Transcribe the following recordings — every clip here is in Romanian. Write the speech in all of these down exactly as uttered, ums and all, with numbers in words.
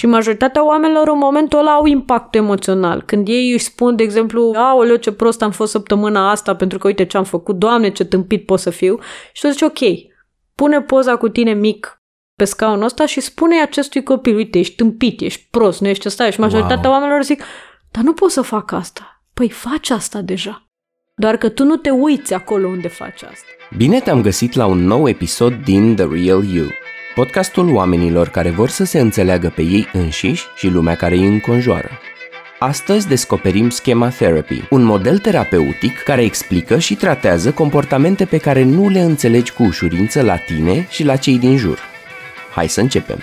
Și majoritatea oamenilor în momentul ăla au impact emoțional. Când ei își spun, de exemplu, aoleu, ce prost am fost săptămâna asta pentru că uite ce am făcut, Doamne, ce tâmpit pot să fiu. Și tu zici, ok, pune poza cu tine mic pe scaunul ăsta și spune acestui copil, uite, ești tâmpit, ești prost, nu ești ăsta. Și majoritatea wow. oamenilor zic, dar nu pot să fac asta. Păi faci asta deja. Doar că tu nu te uiți acolo unde faci asta. Bine te-am găsit la un nou episod din The Real You, podcastul oamenilor care vor să se înțeleagă pe ei înșiși și lumea care îi înconjoară. Astăzi descoperim Schema Therapy, un model terapeutic care explică și tratează comportamente pe care nu le înțelegi cu ușurință la tine și la cei din jur. Hai să începem!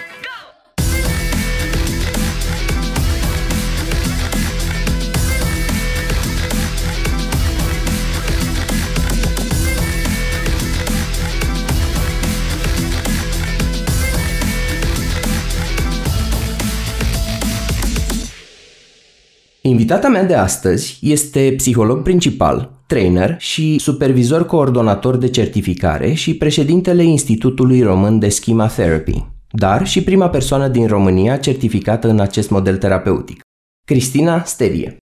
Invitata mea de astăzi este psiholog principal, trainer și supervisor coordonator de certificare și președintele Institutului Român de Schema Therapy, dar și prima persoană din România certificată în acest model terapeutic, Cristina Sterie.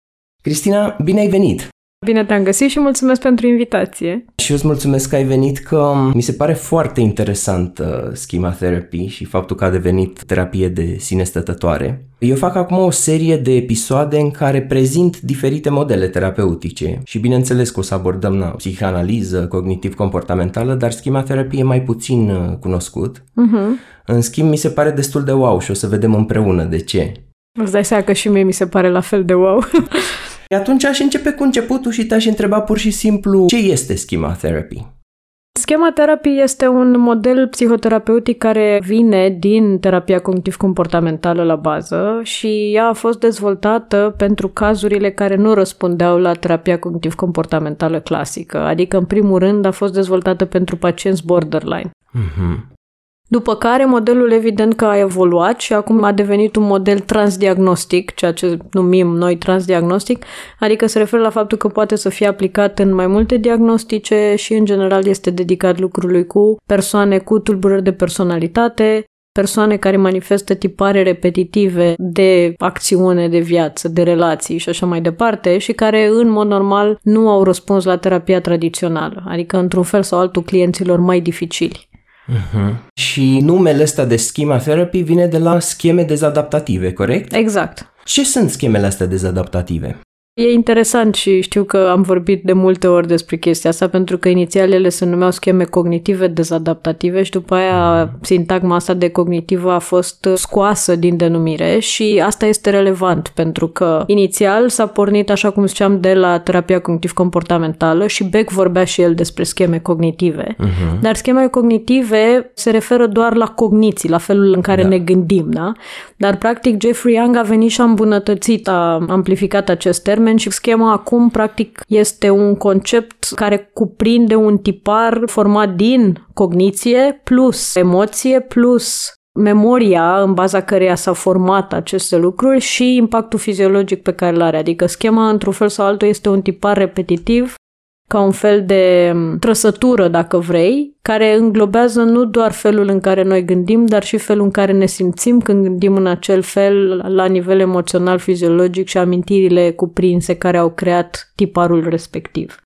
Cristina, bine ai venit! Bine te-am găsit și mulțumesc pentru invitație. Și eu îți mulțumesc că ai venit, că mi se pare foarte interesant uh, Schema Therapy și faptul că a devenit terapie de sine stătătoare. Eu fac acum o serie de episoade în care prezint diferite modele terapeutice și bineînțeles că o să abordăm na, psihanaliză cognitiv-comportamentală, dar Schema Therapy e mai puțin uh, cunoscut. Uh-huh. În schimb, mi se pare destul de wow și o să vedem împreună de ce. Îți dai seama că și mie mi se pare la fel de wow. Atunci aș începe cu începutul și te-aș întreba pur și simplu ce este Schema Therapy. Schema Therapy este un model psihoterapeutic care vine din terapia cognitiv-comportamentală la bază și ea a fost dezvoltată pentru cazurile care nu răspundeau la terapia cognitiv-comportamentală clasică, adică în primul rând a fost dezvoltată pentru pacienți borderline. Mhm. După care modelul evident că a evoluat și acum a devenit un model transdiagnostic, ceea ce numim noi transdiagnostic, adică se referă la faptul că poate să fie aplicat în mai multe diagnostice și în general este dedicat lucrului cu persoane cu tulburări de personalitate, persoane care manifestă tipare repetitive de acțiune, de viață, de relații și așa mai departe și care în mod normal nu au răspuns la terapia tradițională, adică într-un fel sau altul clienților mai dificili. Uh-huh. Și numele ăsta de Schema Therapy vine de la scheme dezadaptative, corect? Exact. Ce sunt schemele astea dezadaptative? E interesant și știu că am vorbit de multe ori despre chestia asta pentru că inițialele se numeau scheme cognitive dezadaptative și după aia sintagma asta de cognitivă a fost scoasă din denumire și asta este relevant pentru că inițial s-a pornit, așa cum ziceam, de la terapia cognitiv-comportamentală și Beck vorbea și el despre scheme cognitive, uh-huh. dar schemele cognitive se referă doar la cogniții, la felul în care da. ne gândim, da? Dar practic Jeffrey Young a venit și a îmbunătățit, a amplificat acest termen și schema acum, practic, este un concept care cuprinde un tipar format din cogniție plus emoție plus memoria în baza căreia s-au format aceste lucruri și impactul fiziologic pe care îl are. Adică schema, într-un fel sau altul, este un tipar repetitiv ca un fel de trăsătură, dacă vrei, care înglobează nu doar felul în care noi gândim, dar și felul în care ne simțim când gândim în acel fel la nivel emoțional, fiziologic și amintirile cuprinse care au creat tiparul respectiv.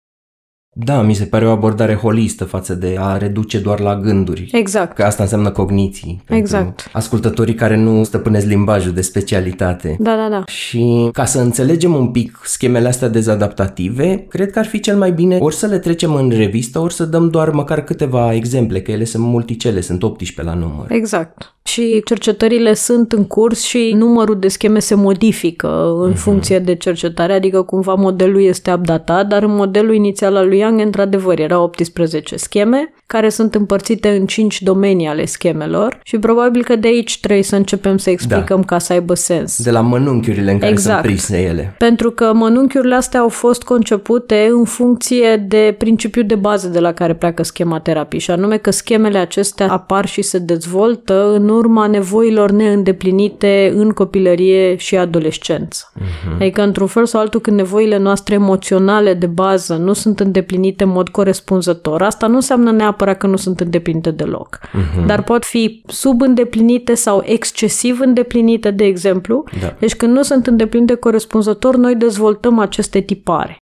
Da, mi se pare o abordare holistă față de a reduce doar la gânduri. Exact. Că asta înseamnă cogniții. Exact. Ascultătorii care nu stăpânesc limbajul de specialitate. Da, da, da. Și ca să înțelegem un pic schemele astea dezadaptative, cred că ar fi cel mai bine ori să le trecem în revistă, ori să dăm doar măcar câteva exemple, că ele sunt multicele, sunt optsprezece la număr. Exact. Și cercetările sunt în curs și numărul de scheme se modifică în uh-huh. funcție de cercetare, adică cumva modelul este updatat, dar în modelul inițial al lui Young, într-adevăr, erau optsprezece scheme, care sunt împărțite în cinci domenii ale schemelor și probabil că de aici trebuie să începem să explicăm da. ca să aibă sens. De la mănunchiurile în care exact. sunt prise ele. Pentru că mănunchiurile astea au fost concepute în funcție de principiul de bază de la care pleacă Schema Therapy și anume că schemele acestea apar și se dezvoltă în urma nevoilor neîndeplinite în copilărie și adolescență. Uh-huh. Adică, într-un fel sau altul, când nevoile noastre emoționale de bază nu sunt îndeplinite îndeplinite în mod corespunzător. Asta nu înseamnă neapărat că nu sunt îndeplinite deloc, uh-huh. dar pot fi subîndeplinite sau excesiv îndeplinite, de exemplu. Da. Deci când nu sunt îndeplinite corespunzător, noi dezvoltăm aceste tipare.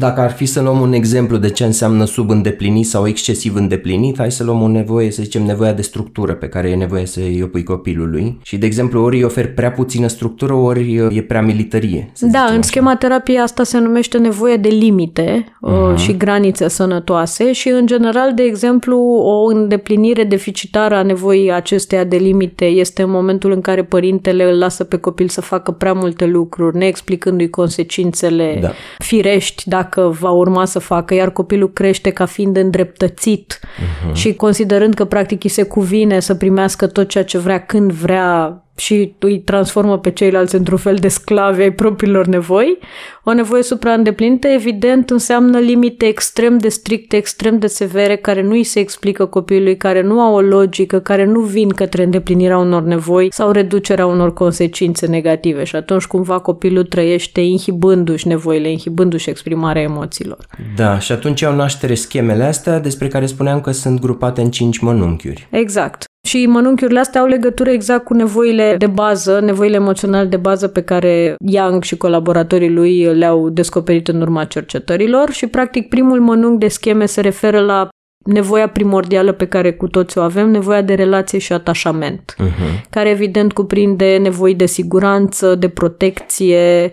Dacă ar fi să luăm un exemplu de ce înseamnă subîndeplinit sau excesiv îndeplinit, hai să luăm o nevoie, să zicem nevoia de structură pe care e nevoie să îi opui copilului și, de exemplu, ori îi oferi prea puțină structură, ori e prea militarie. Da, în schema terapie asta se numește nevoie de limite uh-huh. și granițe sănătoase și, în general, de exemplu, o îndeplinire deficitară a nevoii acesteia de limite este în momentul în care părintele îl lasă pe copil să facă prea multe lucruri, neexplicându-i consecințele da. firești, dacă Dacă va urma să facă, iar copilul crește ca fiind îndreptățit uh-huh. și considerând că practic îi se cuvine să primească tot ceea ce vrea când vrea și îi transformă pe ceilalți într-un fel de sclavi ai propriilor nevoi, o nevoie supraîndeplinită evident înseamnă limite extrem de stricte, extrem de severe, care nu îi se explică copilului, care nu au o logică, care nu vin către îndeplinirea unor nevoi sau reducerea unor consecințe negative și atunci cumva copilul trăiește inhibându-și nevoile, inhibându-și exprimarea emoțiilor. Da, și atunci au naștere schemele astea despre care spuneam că sunt grupate în cinci mănunchiuri. Exact. Și mănunchiurile astea au legătură exact cu nevoile de bază, nevoile emoționale de bază pe care Young și colaboratorii lui le-au descoperit în urma cercetărilor și, practic, primul mănunchi de scheme se referă la nevoia primordială pe care cu toți o avem, nevoia de relație și atașament, uh-huh. care, evident, cuprinde nevoi de siguranță, de protecție,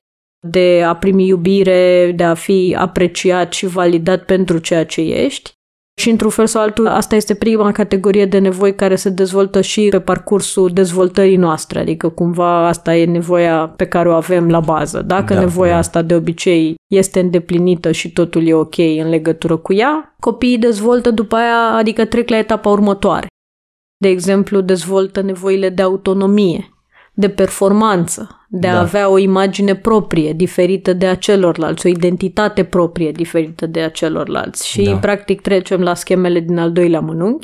de a primi iubire, de a fi apreciat și validat pentru ceea ce ești. Și într-un fel sau altul, asta este prima categorie de nevoi care se dezvoltă și pe parcursul dezvoltării noastre, adică cumva asta e nevoia pe care o avem la bază. Dacă da, nevoia da. asta de obicei este îndeplinită și totul e ok în legătură cu ea, copiii dezvoltă după aia, adică trec la etapa următoare. De exemplu, dezvoltă nevoile de autonomie, de performanță, de a da. avea o imagine proprie, diferită de a celorlalți, o identitate proprie, diferită de a celorlalți. Și, da. practic, trecem la schemele din al doilea mănunchi.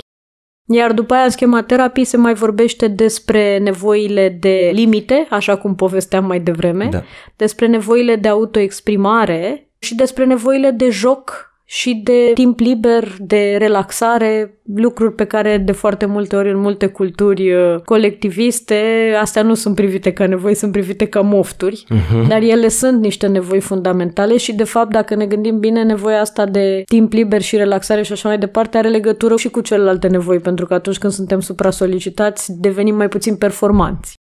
Iar după aia, în schema terapii, se mai vorbește despre nevoile de limite, așa cum povesteam mai devreme, da. despre nevoile de autoexprimare și despre nevoile de joc și de timp liber, de relaxare, lucruri pe care de foarte multe ori în multe culturi colectiviste, astea nu sunt privite ca nevoi, sunt privite ca mofturi, uh-huh. dar ele sunt niște nevoi fundamentale și de fapt dacă ne gândim bine, nevoia asta de timp liber și relaxare și așa mai departe are legătură și cu celelalte nevoi, pentru că atunci când suntem supra-solicitați devenim mai puțin performanți.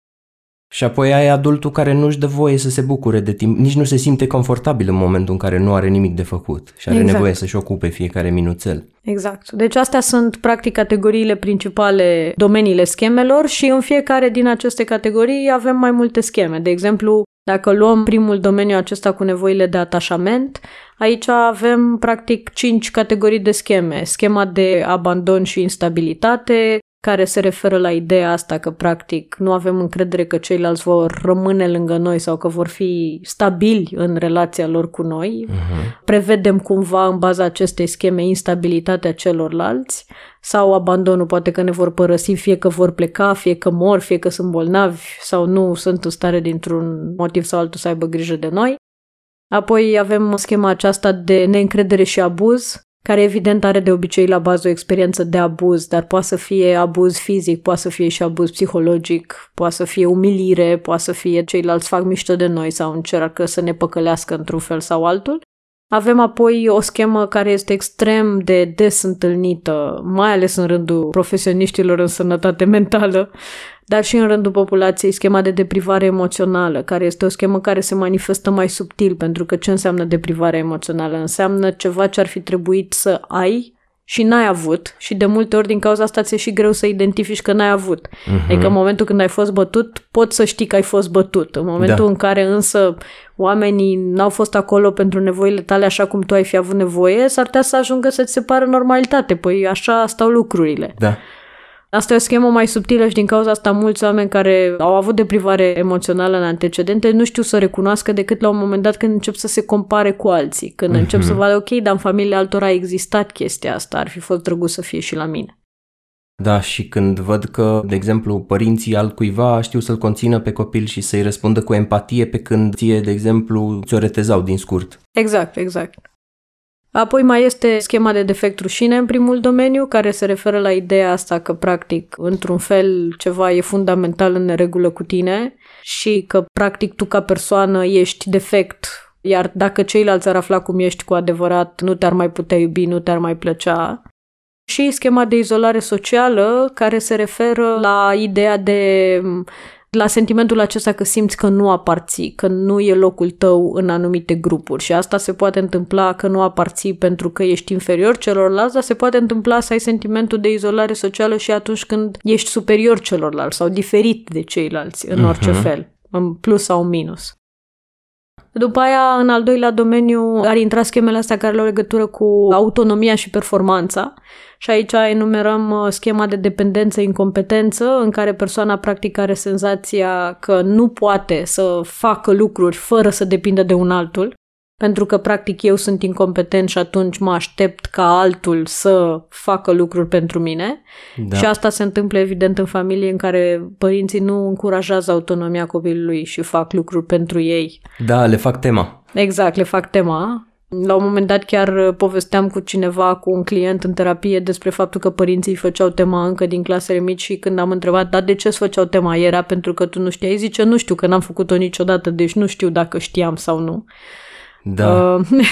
Și apoi ai adultul care nu-și dă voie să se bucure de timp, nici nu se simte confortabil în momentul în care nu are nimic de făcut și are exact. nevoie să-și ocupe fiecare minuțel. Exact. Deci astea sunt practic categoriile principale, domeniile schemelor și în fiecare din aceste categorii avem mai multe scheme. De exemplu, dacă luăm primul domeniu acesta cu nevoile de atașament, aici avem practic cinci categorii de scheme. Schema de abandon și instabilitate, care se referă la ideea asta că, practic, nu avem încredere că ceilalți vor rămâne lângă noi sau că vor fi stabili în relația lor cu noi. Uh-huh. Prevedem cumva, în baza acestei scheme, instabilitatea celorlalți sau abandonul, poate că ne vor părăsi, fie că vor pleca, fie că mor, fie că sunt bolnavi sau nu sunt în stare dintr-un motiv sau altul să aibă grijă de noi. Apoi avem schema aceasta de neîncredere și abuz, care evident are de obicei la bază o experiență de abuz, dar poate să fie abuz fizic, poate să fie și abuz psihologic, poate să fie umilire, poate să fie ceilalți fac mișto de noi sau încearcă să ne păcălească într-un fel sau altul. Avem apoi o schemă care este extrem de des întâlnită, mai ales în rândul profesioniștilor în sănătate mentală, dar și în rândul populației, schema de deprivare emoțională, care este o schemă care se manifestă mai subtil, pentru că ce înseamnă deprivare emoțională? Înseamnă ceva ce ar fi trebuit să ai și n-ai avut și de multe ori din cauza asta ți-e și greu să identifici că n-ai avut. Uh-huh. Adică în momentul când ai fost bătut, poți să știi că ai fost bătut. În momentul da. în care însă oamenii n-au fost acolo pentru nevoile tale așa cum tu ai fi avut nevoie, s-ar putea să ajungă să-ți se pară normalitate. Păi așa stau lucrurile. Da. Asta e o schemă mai subtilă și din cauza asta mulți oameni care au avut deprivare emoțională în antecedente nu știu să recunoască decât la un moment dat când încep să se compare cu alții, când mm-hmm. încep să vadă, ok, dar în familia altora a existat chestia asta, ar fi fost drăguț să fie și la mine. Da, și când văd că, de exemplu, părinții altcuiva știu să-l conțină pe copil și să-i răspundă cu empatie pe când ție, de exemplu, ți-o retezau din scurt. Exact, exact. Apoi mai este schema de defect rușine în primul domeniu, care se referă la ideea asta că, practic, într-un fel, ceva e fundamental în neregulă cu tine și că, practic, tu ca persoană ești defect, iar dacă ceilalți ar afla cum ești cu adevărat, nu te-ar mai putea iubi, nu te-ar mai plăcea. Și schema de izolare socială, care se referă la ideea de... la sentimentul acesta că simți că nu aparții, că nu e locul tău în anumite grupuri și asta se poate întâmpla că nu aparții pentru că ești inferior celorlalți, dar se poate întâmpla să ai sentimentul de izolare socială și atunci când ești superior celorlalți sau diferit de ceilalți în orice uh-huh. fel, în plus sau în minus. După aia, în al doilea domeniu, ar intra schemele astea care au legătură cu autonomia și performanța. Și aici enumerăm schema de dependență-incompetență, în care persoana practic are senzația că nu poate să facă lucruri fără să depindă de un altul, pentru că practic eu sunt incompetent și atunci mă aștept ca altul să facă lucruri pentru mine. Da. Și asta se întâmplă evident în familie în care părinții nu încurajează autonomia copilului și fac lucruri pentru ei. Da, le fac tema. Exact, le fac tema. La un moment dat chiar povesteam cu cineva, cu un client în terapie, despre faptul că părinții îi făceau tema încă din clasele mici și când am întrebat, dar de ce îți făceau tema? Era pentru că tu nu știai? Zice, nu știu, că n-am făcut-o niciodată, deci nu știu dacă știam sau nu. Da. Uh,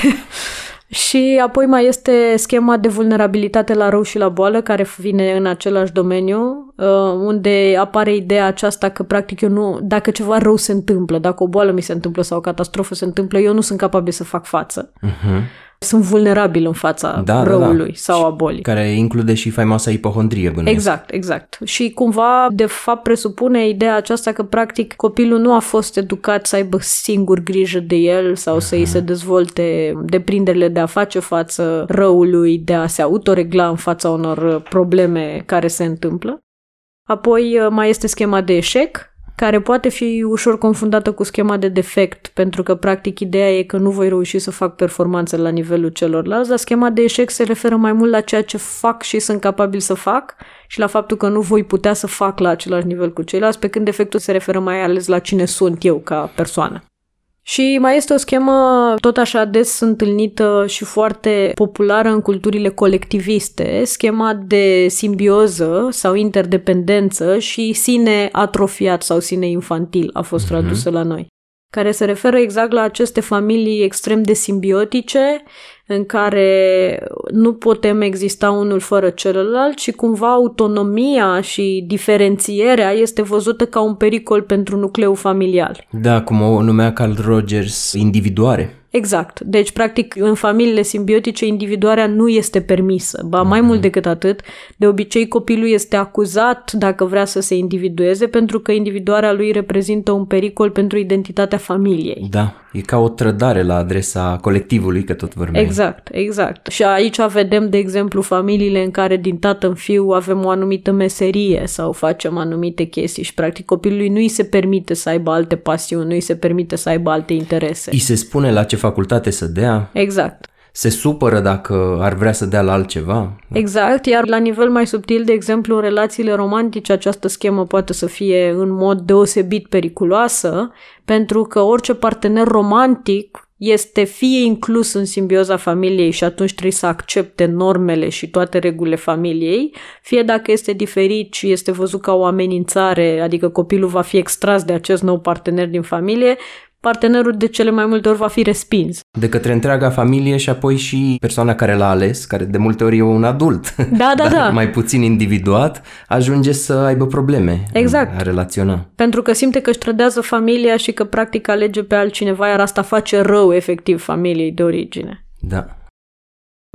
și apoi mai este schema de vulnerabilitate la rău și la boală, care vine în același domeniu, uh, unde apare ideea aceasta că practic eu nu, dacă ceva rău se întâmplă, dacă o boală mi se întâmplă sau o catastrofă se întâmplă, eu nu sunt capabil să fac față. Uh-huh. Sunt vulnerabil în fața da, răului da, da. sau a bolii. Care include și faimoasa ipohondrie. Bănuiesc. Exact, exact. Și cumva, de fapt, presupune ideea aceasta că, practic, copilul nu a fost educat să aibă singur grijă de el sau uh-huh. să îi se dezvolte deprinderile de a face față răului, de a se autoregla în fața unor probleme care se întâmplă. Apoi mai este schema de eșec, care poate fi ușor confundată cu schema de defect, pentru că, practic, ideea e că nu voi reuși să fac performanțe la nivelul celorlalți, dar schema de eșec se referă mai mult la ceea ce fac și sunt capabil să fac și la faptul că nu voi putea să fac la același nivel cu ceilalți, pe când defectul se referă mai ales la cine sunt eu ca persoană. Și mai este o schemă tot așa des întâlnită și foarte populară în culturile colectiviste, schema de simbioză sau interdependență și sine atrofiat sau sine infantil a fost tradusă la noi, care se referă exact la aceste familii extrem de simbiotice în care nu putem exista unul fără celălalt și cumva autonomia și diferențierea este văzută ca un pericol pentru nucleul familial. Da, cum o numea Carl Rogers, individuare. Exact. Deci, practic, în familiile simbiotice, individuarea nu este permisă. Ba, mai mm-hmm. mult decât atât, de obicei copilul este acuzat dacă vrea să se individueze, pentru că individuarea lui reprezintă un pericol pentru identitatea familiei. Da, e ca o trădare la adresa colectivului, că tot vorbeam. Exact, exact. Și aici vedem, de exemplu, familiile în care din tată în fiu avem o anumită meserie sau facem anumite chestii și, practic, copilului nu îi se permite să aibă alte pasiuni, nu îi se permite să aibă alte interese. I se spune la ce facultate să dea. Exact. Se supără dacă ar vrea să dea la altceva. Exact, iar la nivel mai subtil, de exemplu, în relațiile romantice, această schemă poate să fie în mod deosebit periculoasă, pentru că orice partener romantic este fie inclus în simbioza familiei și atunci trebuie să accepte normele și toate regulile familiei, fie dacă este diferit și este văzut ca o amenințare, adică copilul va fi extras de acest nou partener din familie, partenerul de cele mai multe ori va fi respins. De către întreaga familie și apoi și persoana care l-a ales, care de multe ori e un adult, da, da, da. mai puțin individuat, ajunge să aibă probleme exact. a relaționa. Pentru că simte că își trădează familia și că practic alege pe altcineva, iar asta face rău efectiv familiei de origine. Da.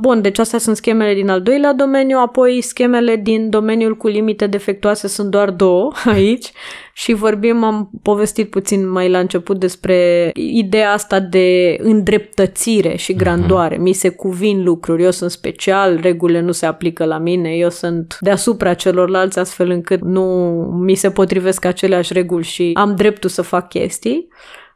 Bun, deci astea sunt schemele din al doilea domeniu, apoi schemele din domeniul cu limite defectuoase sunt doar două aici și vorbim, am povestit puțin mai la început despre ideea asta de îndreptățire și grandoare. Mi se cuvin lucruri, eu sunt special, regulile nu se aplică la mine, eu sunt deasupra celorlalți astfel încât nu mi se potrivesc aceleași reguli și am dreptul să fac chestii.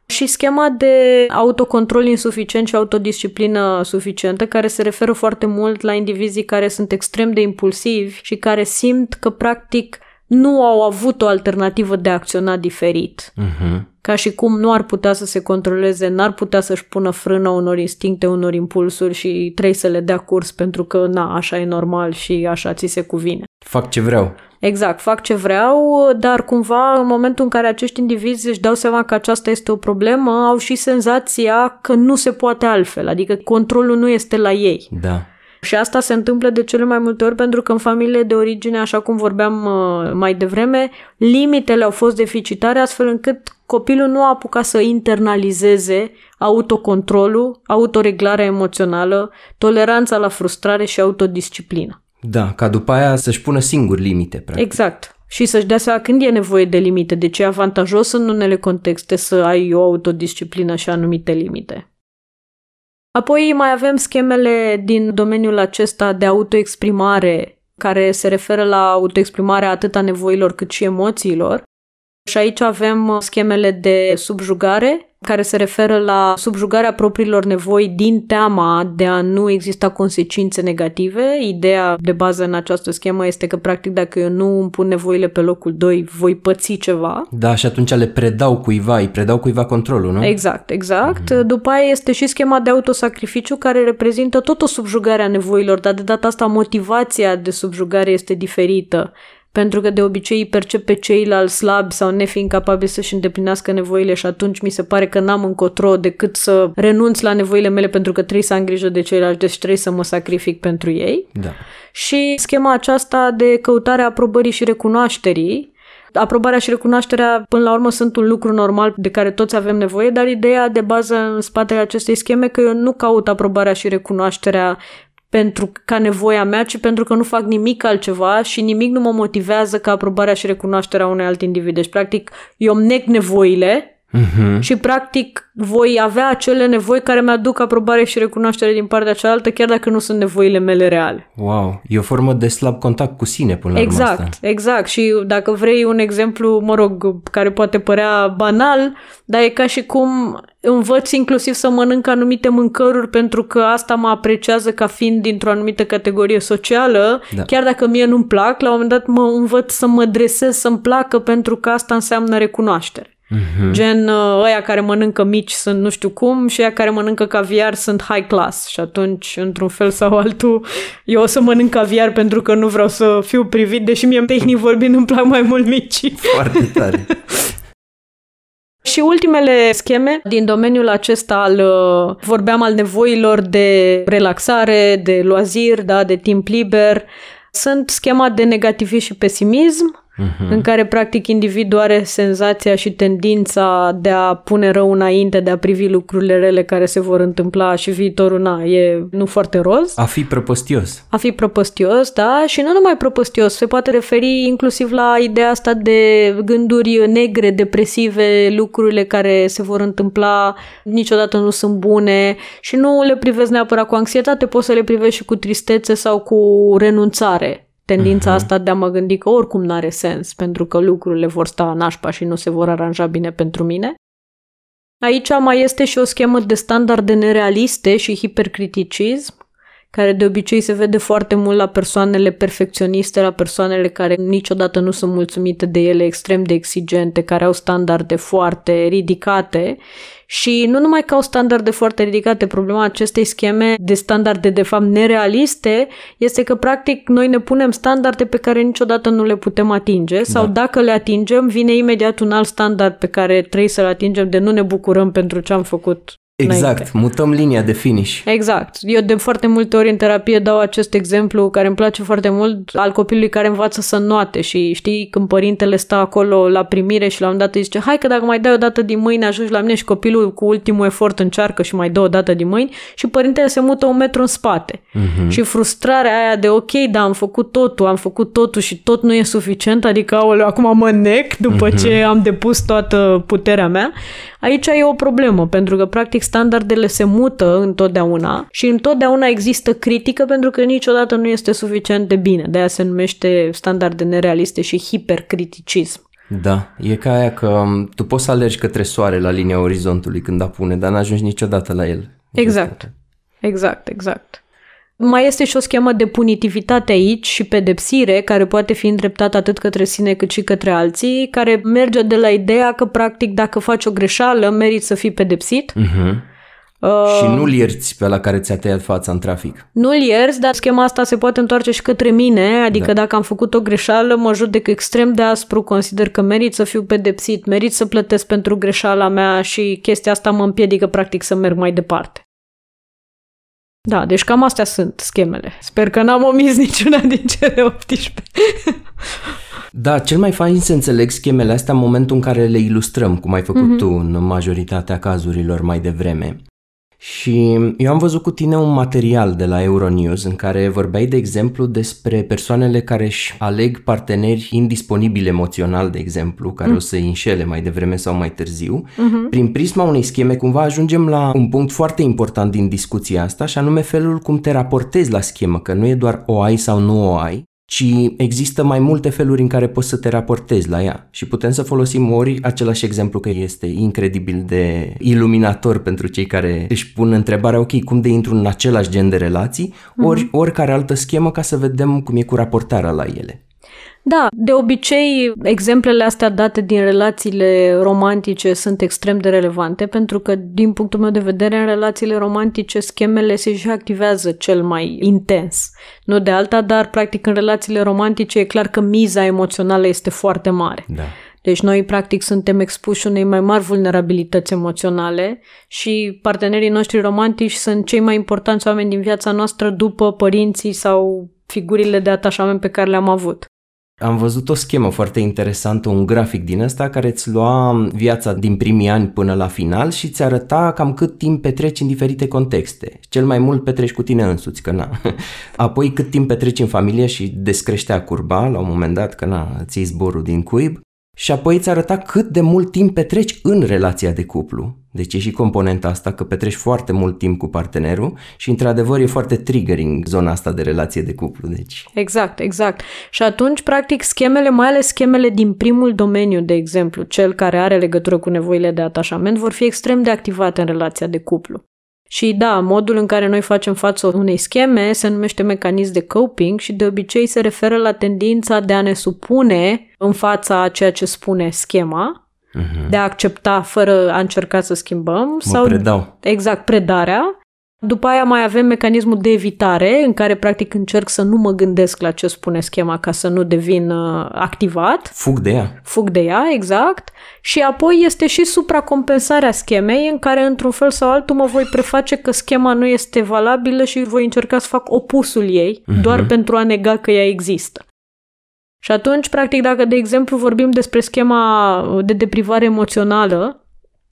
Și schema de autocontrol insuficient și autodisciplină suficientă, care se referă foarte mult la indivizii care sunt extrem de impulsivi și care simt că, practic, nu au avut o alternativă de a acționa diferit. Uh-huh. Ca și cum nu ar putea să se controleze, n-ar putea să-și pună frână unor instincte, unor impulsuri și trebuie să le dea curs pentru că, na, așa e normal și așa ți se cuvine. Fac ce vreau. Exact, fac ce vreau, dar cumva în momentul în care acești indivizi își dau seama că aceasta este o problemă, au și senzația că nu se poate altfel, adică controlul nu este la ei. Da. Și asta se întâmplă de cele mai multe ori pentru că în familiile de origine, așa cum vorbeam mai devreme, limitele au fost deficitare astfel încât copilul nu a apucat să internalizeze autocontrolul, autoreglarea emoțională, toleranța la frustrare și autodisciplină. Da, ca după aia să-și pună singur limite, practic. Exact. Și să-și dea seama când e nevoie de limite. Deci e avantajos în unele contexte să ai o autodisciplină și anumite limite. Apoi mai avem schemele din domeniul acesta de autoexprimare, care se referă la autoexprimarea atât a nevoilor cât și emoțiilor. Și aici avem schemele de subjugare, care se referă la subjugarea propriilor nevoi din teama de a nu exista consecințe negative. Ideea de bază în această schemă este că, practic, dacă eu nu îmi pun nevoile pe locul doi, voi păți ceva. Da, și atunci le predau cuiva, îi predau cuiva controlul, nu? Exact, exact. Mm-hmm. După aia este și schema de autosacrificiu, care reprezintă tot o subjugare a nevoilor, dar de data asta motivația de subjugare este diferită. Pentru că de obicei îi percep pe ceilalți slabi sau nefiind capabili să-și îndeplinească nevoile și atunci mi se pare că n-am încotro decât să renunț la nevoile mele pentru că trebuie să am grijă de ceilalți, deci trebuie să mă sacrific pentru ei. Da. Și schema aceasta de căutare a aprobării și recunoașterii. Aprobarea și recunoașterea, până la urmă, sunt un lucru normal de care toți avem nevoie, dar ideea de bază în spatele acestei scheme că eu nu caut aprobarea și recunoașterea pentru ca nevoia mea, ci pentru că nu fac nimic altceva și nimic nu mă motivează ca aprobarea și recunoașterea unui alt individ. Deci, practic, eu îmi neg nevoile uh-huh. și, practic, voi avea acele nevoi care mi-aduc aprobare și recunoaștere din partea cealaltă, chiar dacă nu sunt nevoile mele reale. Wow! E o formă de slab contact cu sine până la urmă asta. Exact, exact. Și dacă vrei un exemplu, mă rog, care poate părea banal, dar e ca și cum învăț inclusiv să mănânc anumite mâncăruri pentru că asta mă apreciază ca fiind dintr-o anumită categorie socială, da. Chiar dacă mie nu-mi plac, la un moment dat mă învăț să mă dresez să-mi placă pentru că asta înseamnă recunoaștere. Mm-hmm. Gen, ăia care mănâncă mici sunt nu știu cum și ăia care mănâncă caviar sunt high class și atunci, într-un fel sau altul, eu o să mănânc caviar pentru că nu vreau să fiu privit, deși mie, tehnic vorbind, îmi plac mai mult micii. Foarte tare! Și ultimele scheme din domeniul acesta al, vorbeam al nevoilor de relaxare, de loazir, da, de timp liber, sunt schema de negativism și pesimism, uh-huh. în care practic individul are senzația și tendința de a pune rău înainte, de a privi lucrurile rele care se vor întâmpla și viitorul, na, e nu foarte roz. A fi prăpăstios. A fi prăpăstios, da, și nu numai prăpăstios, se poate referi inclusiv la ideea asta de gânduri negre, depresive, lucrurile care se vor întâmpla niciodată nu sunt bune și nu le privezi neapărat cu anxietate, poți să le privești și cu tristețe sau cu renunțare. Tendința uh-huh. asta de a mă gândi că oricum n-are sens, pentru că lucrurile vor sta nașpa și nu se vor aranja bine pentru mine. Aici mai este și o schemă de standarde nerealiste și hipercriticism, care de obicei se vede foarte mult la persoanele perfecționiste, la persoanele care niciodată nu sunt mulțumite de ele, extrem de exigente, care au standarde foarte ridicate. Și nu numai că au standarde foarte ridicate, problema acestei scheme de standarde de fapt nerealiste este că practic noi ne punem standarde pe care niciodată nu le putem atinge sau da. Dacă le atingem vine imediat un alt standard pe care trebuie să-l atingem de nu ne bucurăm pentru ce am făcut. Exact, înainte. Mutăm linia de finish. Exact. Eu de foarte multe ori în terapie dau acest exemplu care îmi place foarte mult al copilului care învață să înoate și știi când părintele stă acolo la primire și la un dat îi zice hai că dacă mai dai o dată din mâini ajungi la mine și copilul cu ultimul efort încearcă și mai dă o dată din mâini și părintele se mută un metru în spate. Uh-huh. Și frustrarea aia de ok, dar am făcut totul, am făcut totul și tot nu e suficient, adică aoleu, acum mă nec după uh-huh. ce am depus toată puterea mea. Aici e o problemă pentru că practic standardele se mută întotdeauna și întotdeauna există critică pentru că niciodată nu este suficient de bine. De aia se numește standarde nerealiste și hipercriticism. Da, e ca aia că tu poți să alergi către soare la linia orizontului când apune, dar n-ajungi niciodată la el. Exact, exact, exact. Mai este și o schemă de punitivitate aici și pedepsire, care poate fi îndreptată atât către sine cât și către alții, care merge de la ideea că, practic, dacă faci o greșeală, meriți să fii pedepsit. Uh-huh. Uh, și nu-l ierți pe ăla care ți-a tăiat fața în trafic. Nu-l ierți, dar schema asta se poate întoarce și către mine, adică da. Dacă am făcut o greșeală, mă judec extrem de aspru, consider că merit să fiu pedepsit, merit să plătesc pentru greșeala mea și chestia asta mă împiedică, practic, să merg mai departe. Da, deci cam astea sunt schemele. Sper că n-am omis niciuna din cele optsprezece. Da, cel mai fain să înțeleg schemele astea în momentul în care le ilustrăm, cum ai făcut mm-hmm. tu în majoritatea cazurilor mai devreme. Și eu am văzut cu tine un material de la Euronews în care vorbeai, de exemplu, despre persoanele care își aleg parteneri indisponibili emoțional, de exemplu, care mm. o să-i înșele mai devreme sau mai târziu. Mm-hmm. Prin prisma unei scheme, cumva ajungem la un punct foarte important din discuția asta, și anume felul cum te raportezi la schemă, că nu e doar o ai sau nu o ai, ci există mai multe feluri în care poți să te raportezi la ea. Și putem să folosim ori același exemplu, că este incredibil de iluminator pentru cei care își pun întrebarea, ok, cum de intru în același gen de relații, ori oricare altă schemă, ca să vedem cum e cu raportarea la ele. Da, de obicei, exemplele astea date din relațiile romantice sunt extrem de relevante, pentru că, din punctul meu de vedere, în relațiile romantice, schemele se și activează cel mai intens. Nu de alta, dar, practic, în relațiile romantice e clar că miza emoțională este foarte mare. Da. Deci noi, practic, suntem expuși unei mai mari vulnerabilități emoționale și partenerii noștri romantici sunt cei mai importanți oameni din viața noastră după părinții sau figurile de atașament pe care le-am avut. Am văzut o schemă foarte interesantă, un grafic din ăsta care îți lua viața din primii ani până la final și îți arăta cam cât timp petreci în diferite contexte. Cel mai mult petreci cu tine însuți, că na. Apoi cât timp petreci în familie și descreștea curba la un moment dat, că na, îți iei zborul din cuib. Și apoi îți arăta cât de mult timp petreci în relația de cuplu. Deci e și componenta asta, că petreci foarte mult timp cu partenerul și, într-adevăr, e foarte triggering zona asta de relație de cuplu. Deci. Exact, exact. Și atunci, practic, schemele, mai ales schemele din primul domeniu, de exemplu, cel care are legătură cu nevoile de atașament, vor fi extrem de activate în relația de cuplu. Și da, modul în care noi facem față unei scheme se numește mecanism de coping și de obicei se referă la tendința de a ne supune în fața a ceea ce spune schema, uh-huh. de a accepta fără a încerca să schimbăm. Mă sau predau. Exact, predarea. După aia mai avem mecanismul de evitare, în care practic încerc să nu mă gândesc la ce spune schema ca să nu devin uh, activat. Fug de ea. Fug de ea, exact. Și apoi este și supracompensarea schemei, în care într-un fel sau altul mă voi preface că schema nu este valabilă și voi încerca să fac opusul ei, uh-huh. doar pentru a nega că ea există. Și atunci, practic, dacă, de exemplu, vorbim despre schema de deprivare emoțională,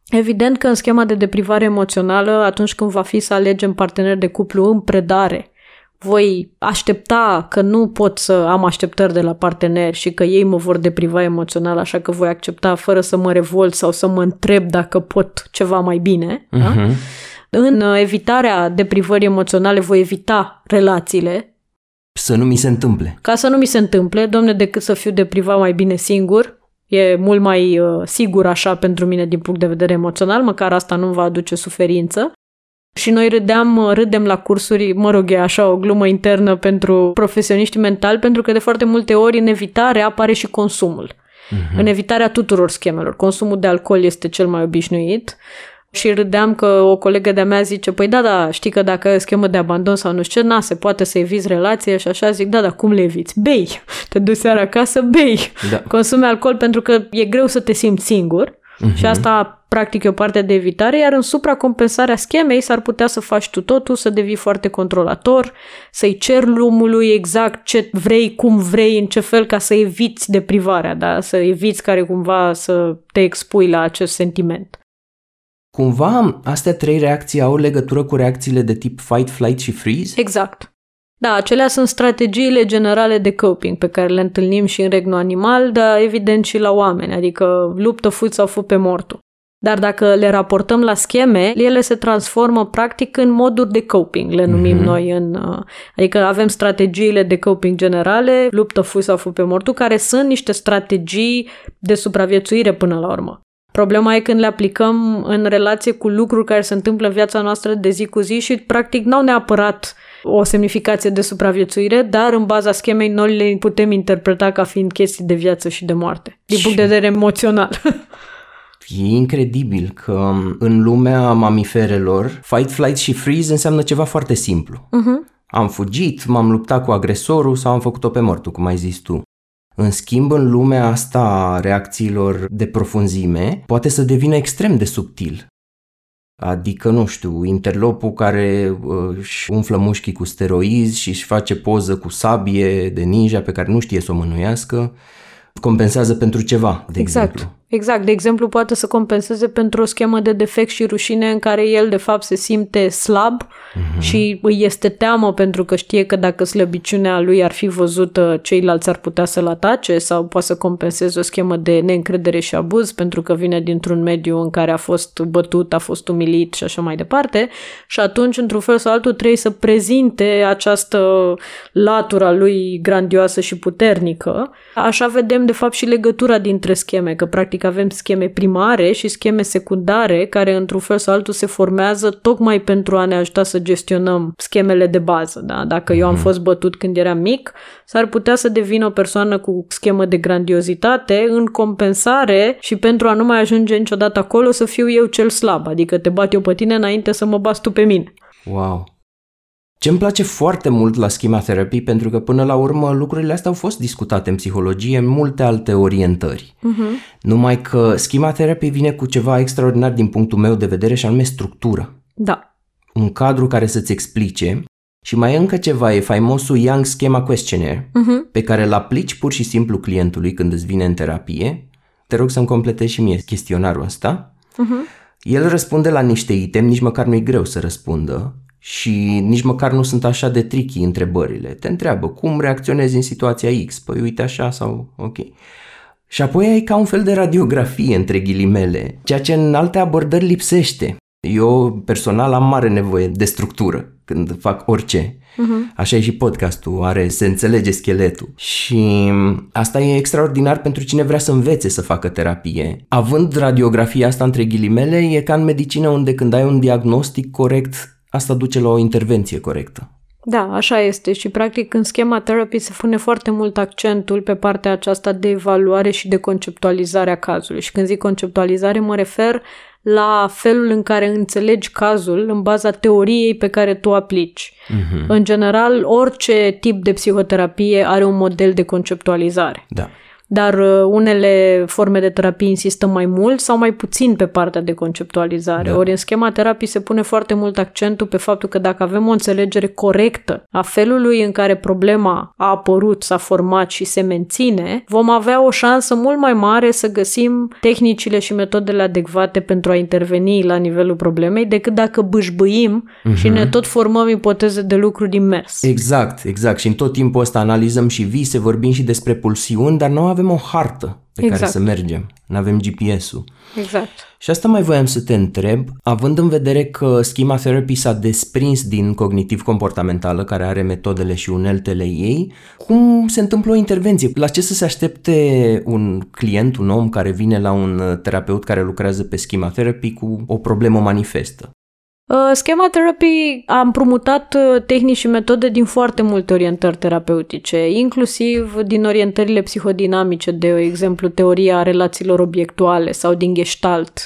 evident că în schema de deprivare emoțională, atunci când va fi să alegem parteneri de cuplu în predare, voi aștepta că nu pot să am așteptări de la parteneri și că ei mă vor depriva emoțional, așa că voi accepta fără să mă revolt sau să mă întreb dacă pot ceva mai bine. Uh-huh. Da? În evitarea deprivării emoționale voi evita relațiile. Să nu mi se întâmple. Ca să nu mi se întâmple, domne, decât să fiu deprivat mai bine singur. E mult mai uh, sigur așa pentru mine din punct de vedere emoțional, măcar asta nu va aduce suferință. Și noi râdeam, râdem la cursuri, mă rog, e așa o glumă internă pentru profesioniști mentali, pentru că de foarte multe ori în evitare apare și consumul. Uh-huh. În evitarea tuturor schemelor. Consumul de alcool este cel mai obișnuit. Și râdeam că o colegă de-a mea zice, păi da, da, știi că dacă schemă de abandon sau nu știu ce, na, se poate să eviți relație și așa, zic, da, dar cum le eviți? Bei! Te duci seara acasă, bei! Da. Consumi alcool pentru că e greu să te simți singur uh-huh. și asta, practic, e o parte de evitare, iar în supracompensarea schemei s-ar putea să faci tu totul, să devii foarte controlator, să-i ceri omului exact ce vrei, cum vrei, în ce fel, ca să eviți deprivarea, da? Să eviți care cumva să te expui la acest sentiment. Cumva, astea trei reacții au legătură cu reacțiile de tip fight, flight și freeze? Exact. Da, acelea sunt strategiile generale de coping pe care le întâlnim și în regnul animal, dar evident și la oameni, adică luptă, fugi sau fug pe mortul. Dar dacă le raportăm la scheme, ele se transformă practic în moduri de coping, le numim mm-hmm. noi. În, adică avem strategiile de coping generale, luptă, fugi sau fug pe mortul, care sunt niște strategii de supraviețuire până la urmă. Problema e când le aplicăm în relație cu lucruri care se întâmplă în viața noastră de zi cu zi și, practic, n-au neapărat o semnificație de supraviețuire, dar în baza schemei noi le putem interpreta ca fiind chestii de viață și de moarte, din punct de vedere emoțional. E incredibil că în lumea mamiferelor, fight, flight și freeze înseamnă ceva foarte simplu. Uh-huh. Am fugit, m-am luptat cu agresorul sau am făcut-o pe mortul, cum ai zis tu. În schimb, în lumea asta a reacțiilor de profunzime, poate să devină extrem de subtil. Adică, nu știu, interlopul care își umflă mușchii cu steroizi și își face poză cu sabie de ninja pe care nu știe să o mânuiască, compensează pentru ceva, de exact. exemplu. Exact, de exemplu, poate să compenseze pentru o schemă de defect și rușine în care el, de fapt, se simte slab mm-hmm. și îi este teamă pentru că știe că dacă slăbiciunea lui ar fi văzută, ceilalți ar putea să-l atace, sau poate să compenseze o schemă de neîncredere și abuz pentru că vine dintr-un mediu în care a fost bătut, a fost umilit și așa mai departe, și atunci, într-un fel sau altul, trebuie să prezinte această latura lui grandioasă și puternică. Așa vedem, de fapt, și legătura dintre scheme, că, practic, că avem scheme primare și scheme secundare care într-un fel sau altul se formează tocmai pentru a ne ajuta să gestionăm schemele de bază. Da? Dacă eu am fost bătut când eram mic, s-ar putea să devin o persoană cu schemă de grandiozitate în compensare și pentru a nu mai ajunge niciodată acolo să fiu eu cel slab, adică te bat eu pe tine înainte să mă bați tu pe mine. Wow! Ce îmi place foarte mult la schema terapii, pentru că până la urmă lucrurile astea au fost discutate în psihologie, în multe alte orientări. Uh-huh. Numai că schema terapii vine cu ceva extraordinar din punctul meu de vedere și anume structură. Da. Un cadru care să-ți explice și mai e încă ceva, e faimosul Young Schema Questionnaire, uh-huh. pe care îl aplici pur și simplu clientului când îți vine în terapie. Te rog să-mi completezi și mie chestionarul ăsta. Uh-huh. El răspunde la niște itemi, nici măcar nu-i greu să răspundă. Și nici măcar nu sunt așa de tricky întrebările. Te întreabă cum reacționezi în situația X, păi uite așa sau ok. Și apoi ai ca un fel de radiografie între ghilimele, ceea ce în alte abordări lipsește. Eu personal am mare nevoie de structură când fac orice. Uh-huh. Așa e și podcastul, are, se înțelege scheletul. Și asta e extraordinar pentru cine vrea să învețe să facă terapie. Având radiografia asta între ghilimele, e ca în medicină unde când ai un diagnostic corect, asta duce la o intervenție corectă. Da, așa este și practic în schema terapii se pune foarte mult accentul pe partea aceasta de evaluare și de conceptualizare a cazului. Și când zic conceptualizare mă refer la felul în care înțelegi cazul în baza teoriei pe care tu aplici. Mm-hmm. În general, orice tip de psihoterapie are un model de conceptualizare. Da. Dar unele forme de terapie insistă mai mult sau mai puțin pe partea de conceptualizare. Da. Ori în schema terapii se pune foarte mult accentul pe faptul că dacă avem o înțelegere corectă a felului în care problema a apărut, s-a format și se menține, vom avea o șansă mult mai mare să găsim tehnicile și metodele adecvate pentru a interveni la nivelul problemei decât dacă bâșbâim uh-huh. și ne tot formăm ipoteze de lucru din mers. Exact, exact. Și în tot timpul ăsta analizăm și vise, vorbim și despre pulsiuni, dar nu avem avem o hartă pe exact. Care să mergem, nu avem G P S-ul. Exact. Și asta mai voiam să te întreb, având în vedere că schema therapy s-a desprins din cognitiv-comportamentală, care are metodele și uneltele ei, cum se întâmplă o intervenție? La ce să se aștepte un client, un om care vine la un terapeut care lucrează pe schema therapy cu o problemă manifestă? Schema Therapy a împrumutat tehnici și metode din foarte multe orientări terapeutice, inclusiv din orientările psihodinamice, de exemplu teoria relațiilor obiectuale sau din Gestalt.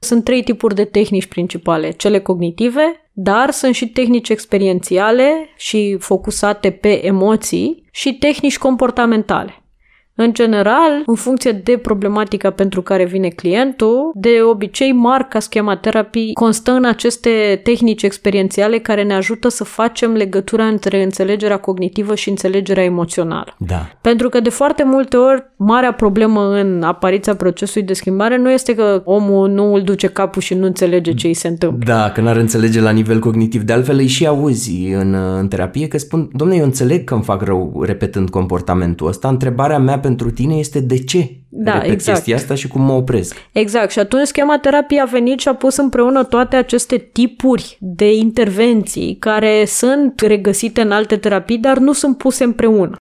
Sunt trei tipuri de tehnici principale, cele cognitive, dar sunt și tehnici experiențiale și focusate pe emoții și tehnici comportamentale. În general, în funcție de problematica pentru care vine clientul, de obicei marca schema terapii constă în aceste tehnici experiențiale care ne ajută să facem legătura între înțelegerea cognitivă și înțelegerea emoțională. Da. Pentru că de foarte multe ori, marea problemă în apariția procesului de schimbare nu este că omul nu îl duce capul și nu înțelege ce îi se întâmplă. Da, că n-ar înțelege la nivel cognitiv. De altfel îi și auzi în, în terapie că spun, dom'le, eu înțeleg că îmi fac rău repetând comportamentul ăsta, întrebarea mea pentru tine este de ce da, repet exact. Chestia asta și cum mă opresc. Exact. Și atunci schema terapie a venit și a pus împreună toate aceste tipuri de intervenții care sunt regăsite în alte terapii, dar nu sunt puse împreună.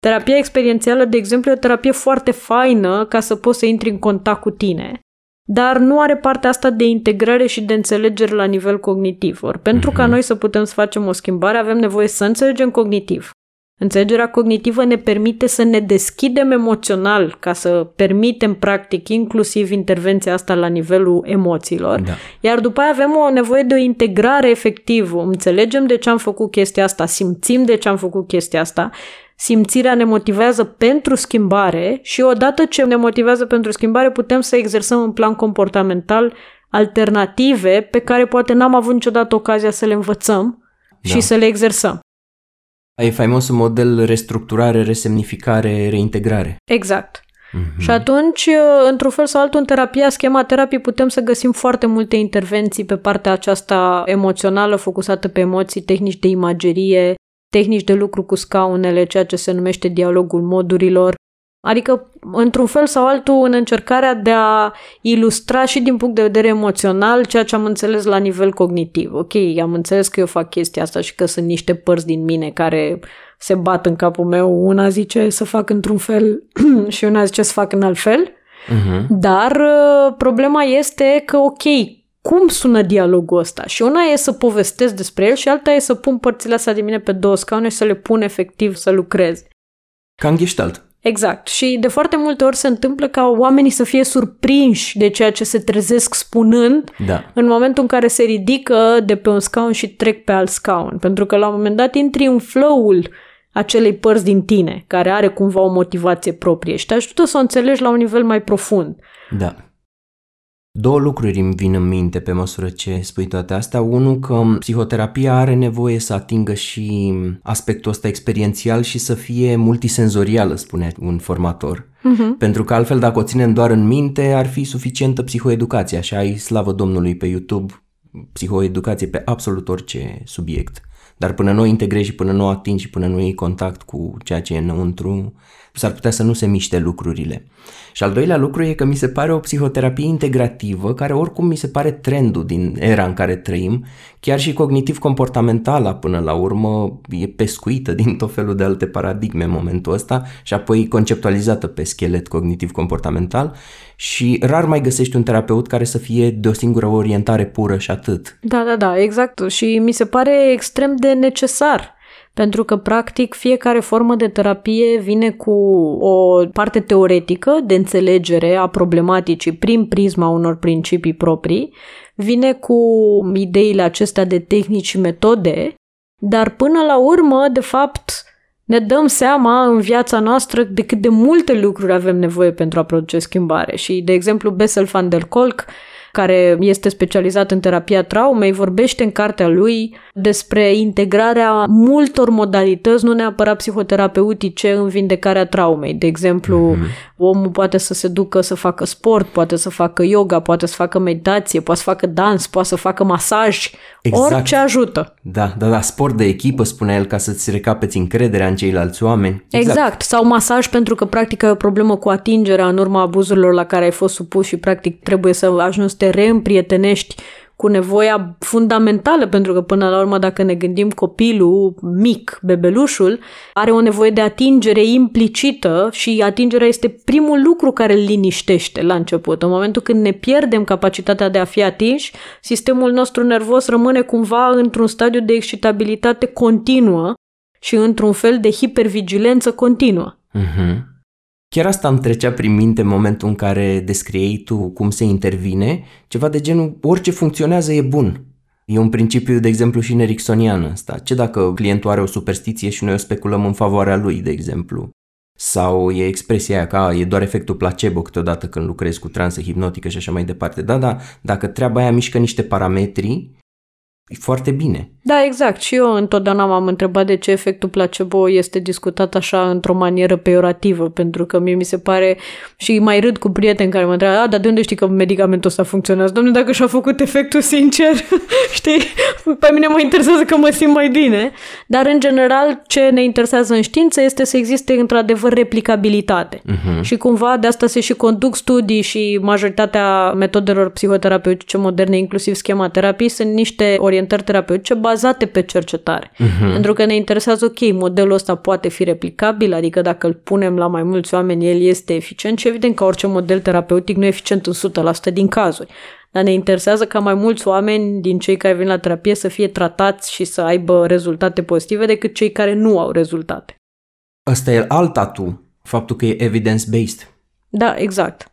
Terapia experiențială, de exemplu, e o terapie foarte faină ca să poți să intri în contact cu tine. dar nu are partea asta de integrare și de înțelegere la nivel cognitiv. Or, pentru ca noi să putem să facem o schimbare, avem nevoie să înțelegem cognitiv. Înțelegerea cognitivă ne permite să ne deschidem emoțional ca să permitem, practic, inclusiv intervenția asta la nivelul emoțiilor. Da. Iar după aia avem o nevoie de o integrare efectivă. Înțelegem de ce am făcut chestia asta, simțim de ce am făcut chestia asta. Simțirea ne motivează pentru schimbare și odată ce ne motivează pentru schimbare putem să exersăm în plan comportamental alternative pe care poate n-am avut niciodată ocazia să le învățăm da. și să le exersăm. E faimosul model restructurare, resemnificare, reintegrare. Exact. Mm-hmm. Și atunci, într-un fel sau altul, în terapia schema terapii putem să găsim foarte multe intervenții pe partea aceasta emoțională, focusată pe emoții, tehnici de imagerie, tehnici de lucru cu scaunele, ceea ce se numește dialogul modurilor. Adică, într-un fel sau altul, în încercarea de a ilustra și din punct de vedere emoțional ceea ce am înțeles la nivel cognitiv. Ok, am înțeles că eu fac chestia asta și că sunt niște părți din mine care se bat în capul meu. Una zice să fac într-un fel și una zice să fac în alt fel. Uh-huh. Dar problema este că, ok, cum sună dialogul ăsta? Și una e să povestesc despre el și alta e să pun părțile astea de mine pe două scaune și să le pun efectiv să lucrez. Ca în gestalt. Exact. Și de foarte multe ori se întâmplă ca oamenii să fie surprinși de ceea ce se trezesc spunând da. în momentul în care se ridică de pe un scaun și trec pe alt scaun. Pentru că la un moment dat intri în flow-ul acelei părți din tine, care are cumva o motivație proprie și te ajută să o înțelegi la un nivel mai profund. Da. Două lucruri îmi vin în minte pe măsură ce spui toate astea. Unul, că psihoterapia are nevoie să atingă și aspectul ăsta experiențial și să fie multisenzorială, spune un formator. Uh-huh. Pentru că altfel, dacă o ținem doar în minte, ar fi suficientă psihoeducația și ai, slavă Domnului, pe YouTube psihoeducație pe absolut orice subiect. Dar până nu o integrezi, până nu o atingi și până nu iei contact cu ceea ce e înăuntru, s-ar putea să nu se miște lucrurile. Și al doilea lucru e că mi se pare o psihoterapie integrativă, care oricum mi se pare trendul din era în care trăim, chiar și cognitiv-comportamentală până la urmă e pescuită din tot felul de alte paradigme în momentul ăsta și apoi conceptualizată pe schelet cognitiv-comportamental și rar mai găsești un terapeut care să fie de o singură orientare pură și atât. Da, da, da, exact. Și mi se pare extrem de necesar. Pentru că, practic, fiecare formă de terapie vine cu o parte teoretică de înțelegere a problematicii prin prisma unor principii proprii, vine cu ideile acestea de tehnici și metode, dar până la urmă, de fapt, ne dăm seama în viața noastră de cât de multe lucruri avem nevoie pentru a produce schimbare. Și, de exemplu, Bessel van der Kolk, care este specializat în terapia traumei, vorbește în cartea lui despre integrarea multor modalități, nu neapărat psihoterapeutice, în vindecarea traumei. De exemplu, mm-hmm. omul poate să se ducă să facă sport, poate să facă yoga, poate să facă meditație, poate să facă dans, poate să facă masaj, exact. Orice ajută. Da, da, da, sport de echipă, spune el, ca să-ți recapeți încrederea în ceilalți oameni. Exact. exact, sau masaj pentru că practic ai o problemă cu atingerea în urma abuzurilor la care ai fost supus și practic trebuie să ajungi să te reîmprietenești cu nevoia fundamentală, pentru că până la urmă, dacă ne gândim, copilul mic, bebelușul, are o nevoie de atingere implicită și atingerea este primul lucru care îl liniștește la început. În momentul când ne pierdem capacitatea de a fi atinși, sistemul nostru nervos rămâne cumva într-un stadiu de excitabilitate continuă și într-un fel de hipervigilență continuă. Mhm. Chiar asta îmi trecea prin minte în momentul în care descriei tu cum se intervine, ceva de genul orice funcționează e bun. E un principiu, de exemplu, și ericksonian ăsta. Ce dacă clientul are o superstiție și noi o speculăm în favoarea lui, de exemplu? Sau e expresia aia că e doar efectul placebo câteodată când lucrezi cu transă hipnotică și așa mai departe. Da, da, dacă treaba aia mișcă niște parametri, e foarte bine. Da, exact. Și eu întotdeauna m-am întrebat de ce efectul placebo este discutat așa într-o manieră peiorativă, pentru că mie mi se pare, și mai râd cu prieteni care mă întreabă, a, dar de unde știi că medicamentul ăsta funcționează? Dom'le, dacă și-a făcut efectul sincer, știi, pe mine mă interesează că mă simt mai bine. Dar, în general, ce ne interesează în știință este să existe, într-adevăr, replicabilitate. Uh-huh. Și cumva de asta se și conduc studii și majoritatea metodelor psihoterapeutice moderne, inclusiv schema terapii, sunt niște ori orientări terapeutice bazate pe cercetare. Uh-huh. Pentru că ne interesează, ok, modelul ăsta poate fi replicabil, adică dacă îl punem la mai mulți oameni, el este eficient și evident că orice model terapeutic nu e eficient în o sută la sută din cazuri. Dar ne interesează ca mai mulți oameni din cei care vin la terapie să fie tratați și să aibă rezultate pozitive decât cei care nu au rezultate. Asta e alt tatu, faptul că e evidence-based. Da, exact.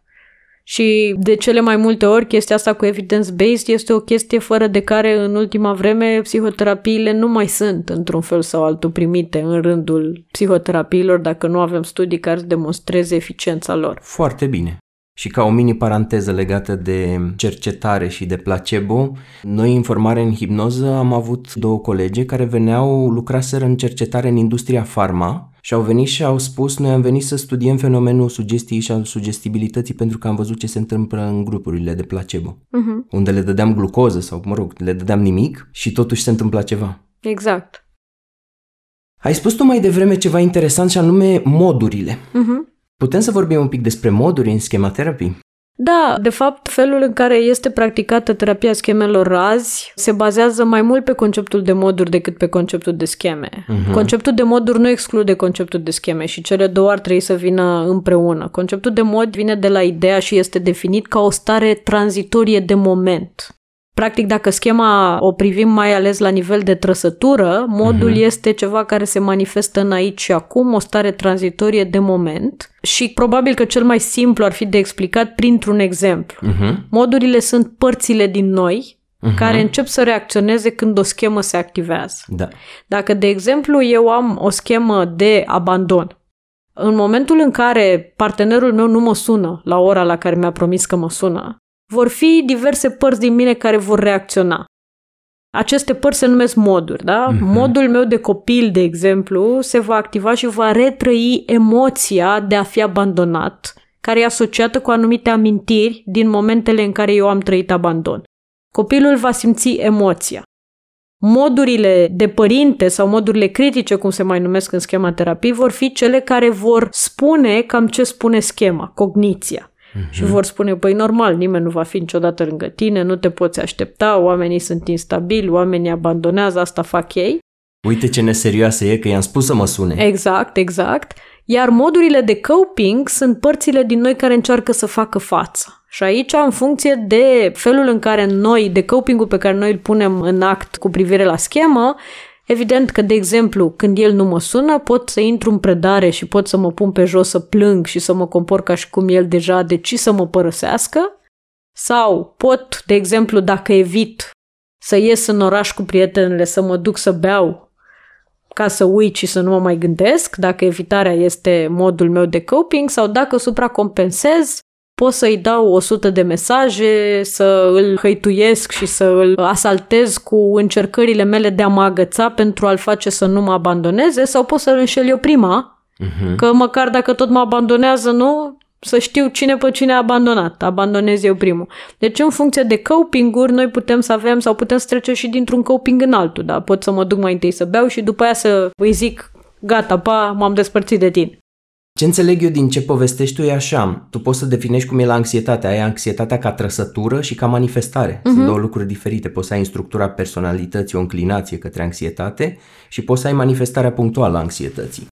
Și de cele mai multe ori chestia asta cu evidence-based este o chestie fără de care în ultima vreme psihoterapiile nu mai sunt într-un fel sau altul primite în rândul psihoterapiilor dacă nu avem studii care să demonstreze eficiența lor. Foarte bine. Și ca o mini-paranteză legată de cercetare și de placebo, noi în formare în hipnoză am avut două colege care veneau, lucraseră în cercetare în industria farma și au venit și au spus, noi am venit să studiem fenomenul sugestiei și al sugestibilității pentru că am văzut ce se întâmplă în grupurile de placebo, uh-huh. unde le dădeam glucoză sau, mă rog, le dădeam nimic și totuși se întâmpla ceva. Exact. Ai spus tu mai devreme ceva interesant și anume modurile. Uh-huh. Putem să vorbim un pic despre moduri în schema terapii? Da, de fapt, felul în care este practicată terapia schemelor azi se bazează mai mult pe conceptul de moduri decât pe conceptul de scheme. Uh-huh. Conceptul de moduri nu exclude conceptul de scheme și cele două ar trebui să vină împreună. Conceptul de mod vine de la ideea și este definit ca o stare tranzitorie de moment. Practic, dacă schema o privim mai ales la nivel de trăsătură, modul uh-huh. este ceva care se manifestă în aici și acum, o stare tranzitorie de moment și probabil că cel mai simplu ar fi de explicat printr-un exemplu. Uh-huh. Modurile sunt părțile din noi uh-huh. care încep să reacționeze când o schemă se activează. Da. Dacă, de exemplu, eu am o schemă de abandon, în momentul în care partenerul meu nu mă sună la ora la care mi-a promis că mă sună, vor fi diverse părți din mine care vor reacționa. Aceste părți se numesc moduri, da? Mm-hmm. Modul meu de copil, de exemplu, se va activa și va retrăi emoția de a fi abandonat, care e asociată cu anumite amintiri din momentele în care eu am trăit abandon. Copilul va simți emoția. Modurile de părinte sau modurile critice, cum se mai numesc în schema terapii, vor fi cele care vor spune cam ce spune schema, cogniția. Și vor spune, păi normal, nimeni nu va fi niciodată lângă tine, nu te poți aștepta, oamenii sunt instabili, oamenii abandonează, asta fac ei. Uite ce neserioasă e că i-am spus să mă sune. Exact, exact. Iar modurile de coping sunt părțile din noi care încearcă să facă față. Și aici, în funcție de felul în care noi, de coping-ul pe care noi îl punem în act cu privire la schemă, evident că, de exemplu, când el nu mă sună, pot să intru în predare și pot să mă pun pe jos să plâng și să mă compor ca și cum el deja a decis să mă părăsească. Sau pot, de exemplu, dacă evit să ies în oraș cu prietenele, să mă duc să beau ca să uit și să nu mă mai gândesc, dacă evitarea este modul meu de coping, sau dacă supracompensez, pot să-i dau o sută de mesaje, să îl hăituiesc și să îl asaltez cu încercările mele de a mă agăța pentru a-l face să nu mă abandoneze, sau pot să-l înșel eu prima, uh-huh. că măcar dacă tot mă abandonează, nu, să știu cine pe cine a abandonat, abandonez eu primul. Deci în funcție de coping-uri noi putem să avem sau putem să trecem și dintr-un coping în altul, da? Pot să mă duc mai întâi să beau și după aia să îi zic, gata, pa, m-am despărțit de tine. Ce înțeleg eu din ce povestești tu e așa, tu poți să definești cum e la anxietatea, ai anxietatea ca trăsătură și ca manifestare, uh-huh. sunt două lucruri diferite, poți să ai în structura personalității o înclinație către anxietate și poți să ai manifestarea punctuală a anxietății.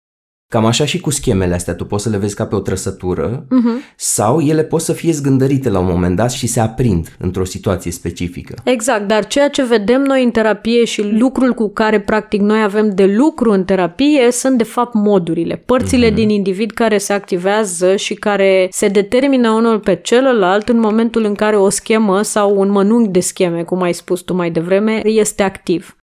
Cam așa și cu schemele astea, tu poți să le vezi ca pe o trăsătură uh-huh. sau ele pot să fie zgândărite la un moment dat și se aprind într-o situație specifică. Exact, dar ceea ce vedem noi în terapie și lucrul cu care practic noi avem de lucru în terapie sunt de fapt modurile, părțile uh-huh. din individ care se activează și care se determină unul pe celălalt în momentul în care o schemă sau un mănunchi de scheme, cum ai spus tu mai devreme, este activ.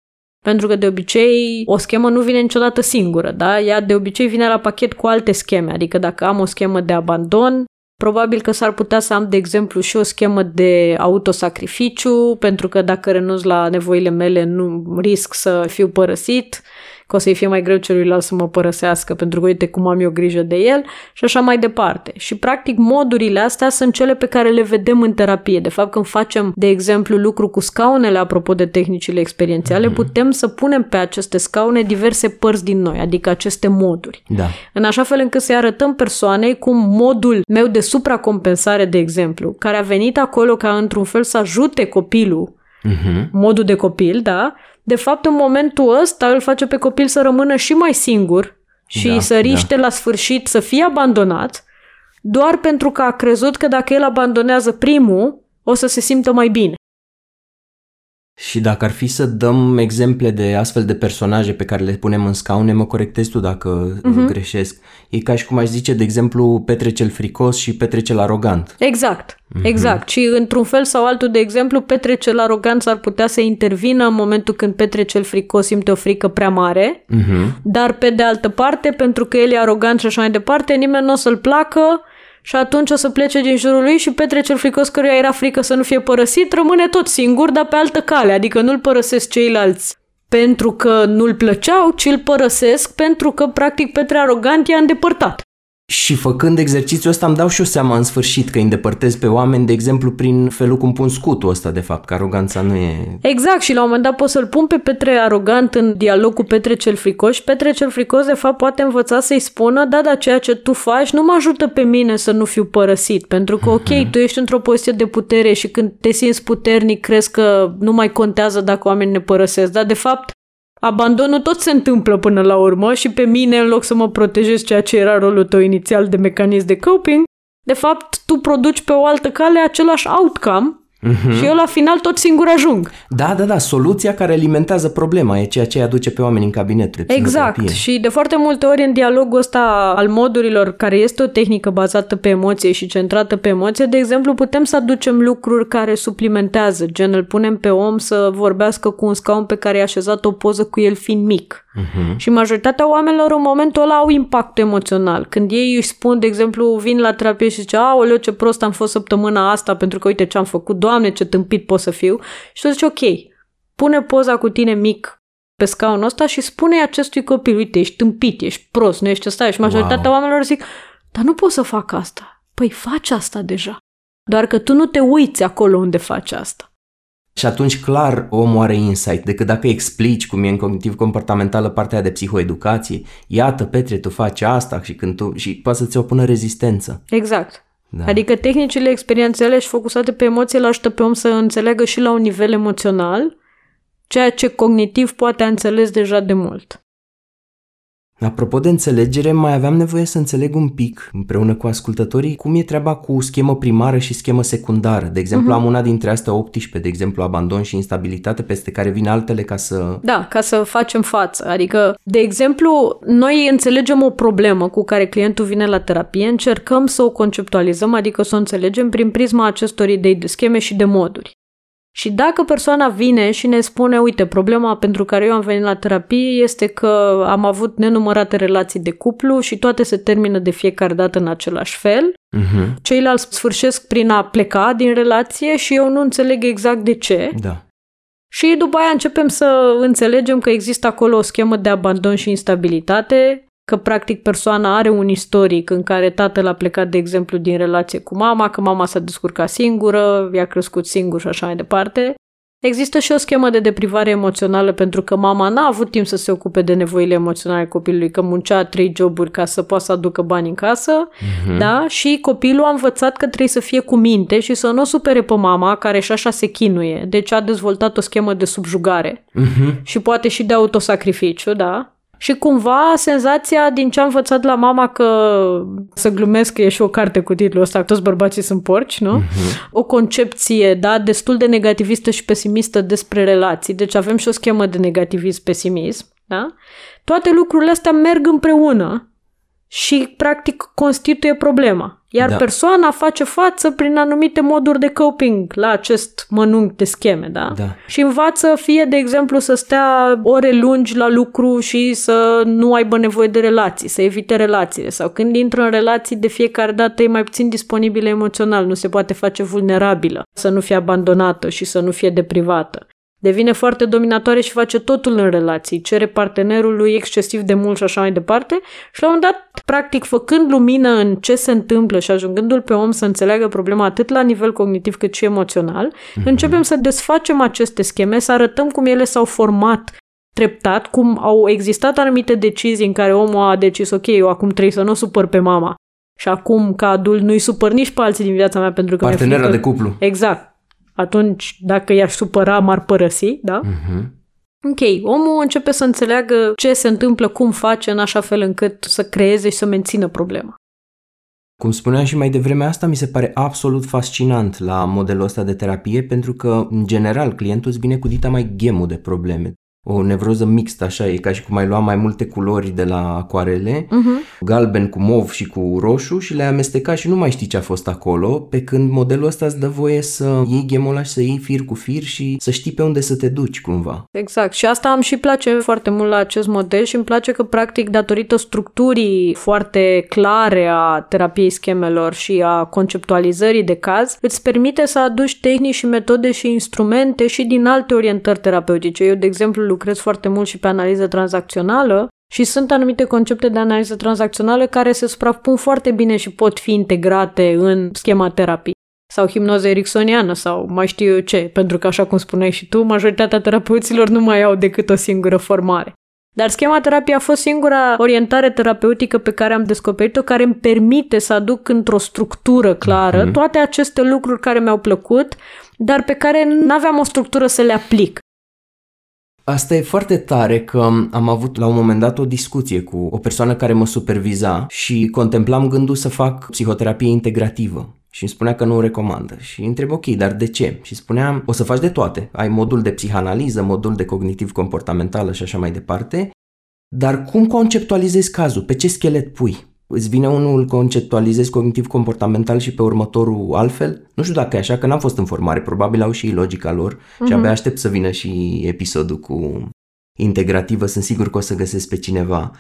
Pentru că de obicei o schemă nu vine niciodată singură, da? Ea de obicei vine la pachet cu alte scheme, adică dacă am o schemă de abandon, probabil că s-ar putea să am, de exemplu, și o schemă de autosacrificiu, pentru că dacă renunț la nevoile mele nu risc să fiu părăsit, că o să-i fie mai greu celuilalt să mă părăsească, pentru că uite cum am eu grijă de el și așa mai departe. Și practic modurile astea sunt cele pe care le vedem în terapie. De fapt, când facem, de exemplu, lucru cu scaunele, apropo de tehnicile experiențiale, mm-hmm. putem să punem pe aceste scaune diverse părți din noi, adică aceste moduri. Da. În așa fel încât să-i arătăm persoanei cum modul meu de supracompensare, de exemplu, care a venit acolo ca într-un fel să ajute copilul uh-huh. modul de copil, da? De fapt, în momentul ăsta îl face pe copil să rămână și mai singur și da, să riște da. la sfârșit să fie abandonat, doar pentru că a crezut că dacă el abandonează primul, o să se simtă mai bine. Și dacă ar fi să dăm exemple de astfel de personaje pe care le punem în scaune, mă corectezi tu dacă uh-huh. greșesc. E ca și cum aș zice, de exemplu, Petre cel fricos și Petre cel arogant. Exact, uh-huh. exact. Și într-un fel sau altul, de exemplu, Petre cel arogant s-ar putea să intervină în momentul când Petre cel fricos simte o frică prea mare, uh-huh. dar pe de altă parte, pentru că el e arogant și așa mai departe, nimeni nu o să-l placă și atunci o să plece din jurul lui și Petre cel fricos, căruia era frică să nu fie părăsit, rămâne tot singur, dar pe altă cale, adică nu-l părăsesc ceilalți pentru că nu-l plăceau, ci îl părăsesc pentru că, practic, Petre arogant i-a îndepărtat. Și făcând exercițiul ăsta îmi dau și eu seama în sfârșit că îndepărtez pe oameni, de exemplu, prin felul cum pun scutul ăsta, de fapt, că aroganța nu e... Exact, și la un moment dat pot să-l pun pe Petre arogant în dialog cu Petre cel fricos și Petre cel fricos, de fapt, poate învăța să-i spună, da, dar ceea ce tu faci nu mă ajută pe mine să nu fiu părăsit, pentru că, ok, uh-huh. tu ești într-o poziție de putere și când te simți puternic, crezi că nu mai contează dacă oamenii ne părăsesc, dar, de fapt, abandonul tot se întâmplă până la urmă și pe mine, în loc să mă protejez, ceea ce era rolul tău inițial de mecanism de coping, de fapt, tu produci pe o altă cale același outcome mm-hmm. și eu la final tot singur ajung. Da, da, da, soluția care alimentează problema e ceea ce aduce pe oameni în cabinetul de psihoterapie. Exact, și de foarte multe ori în dialogul ăsta al modurilor, care este o tehnică bazată pe emoție și centrată pe emoție, de exemplu, putem să aducem lucruri care suplimentează, gen îl punem pe om să vorbească cu un scaun pe care e așezat o poză cu el fiind mic. Mm-hmm. Și majoritatea oamenilor în momentul ăla au impact emoțional. Când ei își spun, de exemplu, vin la terapie și zice, aoleu, ce prost am fost săptămâna asta pentru că uite ce am făcut, Doamne, ce tâmpit pot să fiu. Și tu zici, ok, pune poza cu tine mic pe scaunul ăsta și spune acestui copil, uite, ești tâmpit, ești prost, nu ești ăsta. Și majoritatea wow. oamenilor zic, dar nu pot să fac asta. Păi faci asta deja. Doar că tu nu te uiți acolo unde faci asta. Și atunci, clar, omul are insight, decât dacă explici cum e în cognitiv-comportamentală partea de psihoeducație. Iată, Petre, tu faci asta și, când tu... și poate să-ți opună rezistență. Exact. Da. Adică tehnicile experiențiale și focusate pe emoții îl ajută pe om să înțeleagă și la un nivel emoțional, ceea ce cognitiv poate a înțeles deja de mult. Apropo de înțelegere, mai aveam nevoie să înțeleg un pic, împreună cu ascultătorii, cum e treaba cu schemă primară și schemă secundară. De exemplu, uh-huh. am una dintre astea optsprezece, de exemplu, abandon și instabilitate, peste care vin altele ca să... Da, ca să facem față. Adică, de exemplu, noi înțelegem o problemă cu care clientul vine la terapie, încercăm să o conceptualizăm, adică să o înțelegem prin prisma acestor idei de scheme și de moduri. Și dacă persoana vine și ne spune, uite, problema pentru care eu am venit la terapie este că am avut nenumărate relații de cuplu și toate se termină de fiecare dată în același fel, uh-huh. ceilalți sfârșesc prin a pleca din relație și eu nu înțeleg exact de ce. Da. Și după aia începem să înțelegem că există acolo o schemă de abandon și instabilitate, că practic persoana are un istoric în care tatăl a plecat, de exemplu, din relație cu mama, că mama s-a descurcat singură, i-a crescut singur și așa mai departe. Există și o schemă de deprivare emoțională pentru că mama n-a avut timp să se ocupe de nevoile emoționale copilului, că muncea trei joburi ca să poată să aducă bani în casă, mm-hmm. da? Și copilul a învățat că trebuie să fie cu minte și să nu o supere pe mama, care și așa se chinuie. Deci a dezvoltat o schemă de subjugare mm-hmm. și poate și de autosacrificiu, da? Și cumva senzația din ce am învățat la mama că, să glumesc că e și o carte cu titlul ăsta, toți bărbații sunt porci, nu? Uh-huh. O concepție, da, destul de negativistă și pesimistă despre relații. Deci avem și o schemă de negativism-pesimism, da? Toate lucrurile astea merg împreună și practic constituie problema. Iar da. Persoana face față prin anumite moduri de coping la acest mănunchi de scheme, da? da? Și învață fie, de exemplu, să stea ore lungi la lucru și să nu aibă nevoie de relații, să evite relațiile. Sau când intră în relații, de fiecare dată e mai puțin disponibilă emoțional, nu se poate face vulnerabilă, să nu fie abandonată și să nu fie deprivată. Devine foarte dominatoare și face totul în relații, cere partenerului excesiv de mult și așa mai departe și la un moment dat, practic, făcând lumină în ce se întâmplă și ajungându-l pe om să înțeleagă problema atât la nivel cognitiv cât și emoțional, mm-hmm. începem să desfacem aceste scheme, să arătăm cum ele s-au format treptat, cum au existat anumite decizii în care omul a decis, ok, eu acum trebuie să nu o supăr pe mama și acum, ca adult, nu-i supăr nici pe alții din viața mea pentru că... Partenera de cuplu. Exact. atunci dacă i-aș supăra, m-ar părăsi, da? Uh-huh. Ok, omul începe să înțeleagă ce se întâmplă, cum face în așa fel încât să creeze și să mențină problema. Cum spuneam și mai devreme, asta mi se pare absolut fascinant la modelul ăsta de terapie, pentru că, în general, clientul îți vine cu dita mai ghemu de probleme. O nevroză mixtă, așa, e ca și cum ai lua mai multe culori de la acoarele, uh-huh. galben cu mov și cu roșu și le-ai amesteca și nu mai știi ce a fost acolo, pe când modelul ăsta îți dă voie să iei ghemul ăla și să iei fir cu fir și să știi pe unde să te duci cumva. Exact, și asta îmi și place foarte mult la acest model și îmi place că practic datorită structurii foarte clare a terapiei schemelor și a conceptualizării de caz, îți permite să aduci tehnici și metode și instrumente și din alte orientări terapeutice. Eu, de exemplu, lucrez foarte mult și pe analiză tranzacțională și sunt anumite concepte de analiză tranzacțională care se suprapun foarte bine și pot fi integrate în schema terapii sau hipnoză ericksoniană sau mai știu eu ce, pentru că, așa cum spuneai și tu, majoritatea terapeuților nu mai au decât o singură formare. Dar schema terapie a fost singura orientare terapeutică pe care am descoperit-o, care îmi permite să aduc într-o structură clară toate aceste lucruri care mi-au plăcut, dar pe care n-aveam o structură să le aplic. Asta e foarte tare că am avut la un moment dat o discuție cu o persoană care mă superviza și contemplam gândul să fac psihoterapie integrativă și îmi spunea că nu o recomandă și întreb, ok, dar de ce? Și spuneam, o să faci de toate, ai modul de psihanaliză, modul de cognitiv-comportamentală și așa mai departe, dar cum conceptualizezi cazul? Pe ce schelet pui? Îți vine unul, conceptualizezi cognitiv-comportamental și pe următorul altfel? Nu știu dacă e așa, că n-am fost în formare, probabil au și logica lor și abia aștept să vină și episodul cu integrativă, sunt sigur că o să găsesc pe cineva.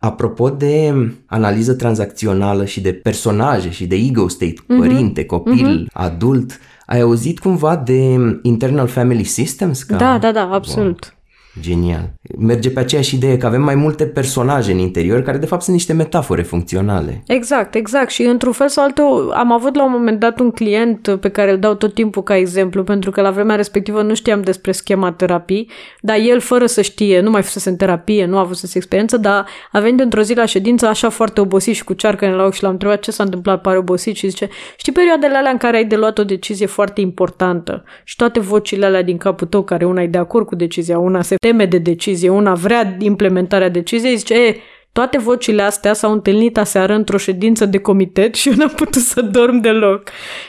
Apropo de analiză tranzacțională și de personaje și de ego state, uh-huh. părinte, copil, uh-huh. adult, ai auzit cumva de Internal Family Systems? Ca... Da, da, da, absolut. Wow. Genial. Merge pe aceeași idee că avem mai multe personaje în interior care de fapt sunt niște metafore funcționale. Exact, exact. Și într-un fel sau altul am avut la un moment dat un client pe care îl dau tot timpul ca exemplu, pentru că la vremea respectivă nu știam despre schema terapii, dar el fără să știe, nu mai fusese în terapie, nu a avut să-s experiență, dar a venit într-o zi la ședință așa foarte obosit și cu cearcăne la ochi și l-am întrebat ce s-a întâmplat, pare obosit și zice, știi perioadele alea în care ai de luat o decizie foarte importantă și toate vocile alea din capul tău, care una e de acord cu decizia, una se teme de decizie, una vrea implementarea deciziei, zice, e, toate vocile astea s-au întâlnit aseară într-o ședință de comitet și eu n-am putut să dorm deloc.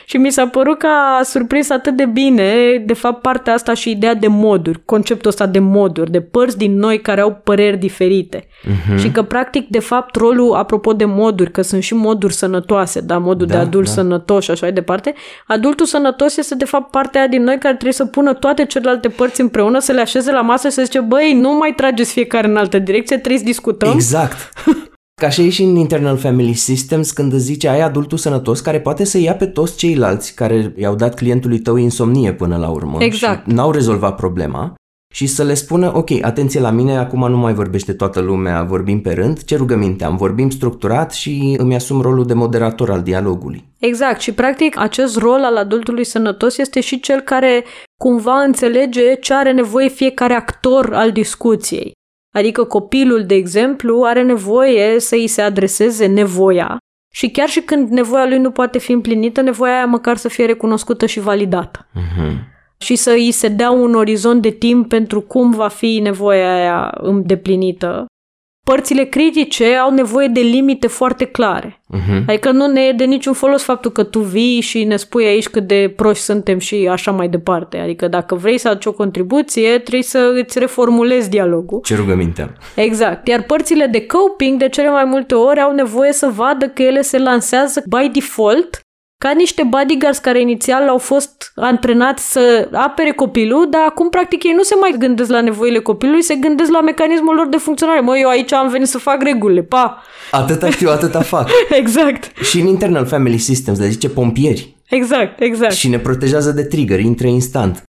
Și mi s-a părut că a surprins atât de bine, de fapt, partea asta și ideea de moduri, conceptul ăsta de moduri, de părți din noi care au păreri diferite. Uh-huh. Și că, practic, de fapt, rolul, apropo de moduri, că sunt și moduri sănătoase, da, modul da, de adult da. sănătos și așa mai departe, adultul sănătos este, de fapt, partea aia din noi care trebuie să pună toate celelalte părți împreună, să le așeze la masă și să zice, băi, nu mai trageți fiecare în altă direcție, trebuie să discutăm. Exact. Ca și și în Internal Family Systems, când îți zice ai adultul sănătos care poate să ia pe toți ceilalți care i-au dat clientului tău insomnie până la urmă. Exact. Și n-au rezolvat problema și să le spună, ok, atenție la mine, acum nu mai vorbește toată lumea, vorbim pe rând, ce rugăminte am, vorbim structurat și îmi asum rolul de moderator al dialogului. Exact, și practic acest rol al adultului sănătos este și cel care cumva înțelege ce are nevoie fiecare actor al discuției. Adică copilul, de exemplu, are nevoie să îi se adreseze nevoia și chiar și când nevoia lui nu poate fi împlinită, nevoia aia măcar să fie recunoscută și validată. Uh-huh. Și să îi se dea un orizont de timp pentru cum va fi nevoia aia îndeplinită. Părțile critice au nevoie de limite foarte clare. Uh-huh. Adică nu ne e de niciun folos faptul că tu vii și ne spui aici cât de proști suntem și așa mai departe. Adică dacă vrei să aduci o contribuție, trebuie să îți reformulezi dialogul. Ce rugămintea. Exact. Iar părțile de coping, de cele mai multe ori, au nevoie să vadă că ele se lansează by default ca niște bodyguards care inițial au fost antrenați să apere copilul, dar acum, practic, ei nu se mai gândesc la nevoile copilului, se gândesc la mecanismul lor de funcționare. Măi, eu aici am venit să fac regulile, pa! Atâta știu, atâta fac. Exact. Și în Internal Family Systems le zice pompieri. Exact, exact. Și ne protejează de trigger, intră instant.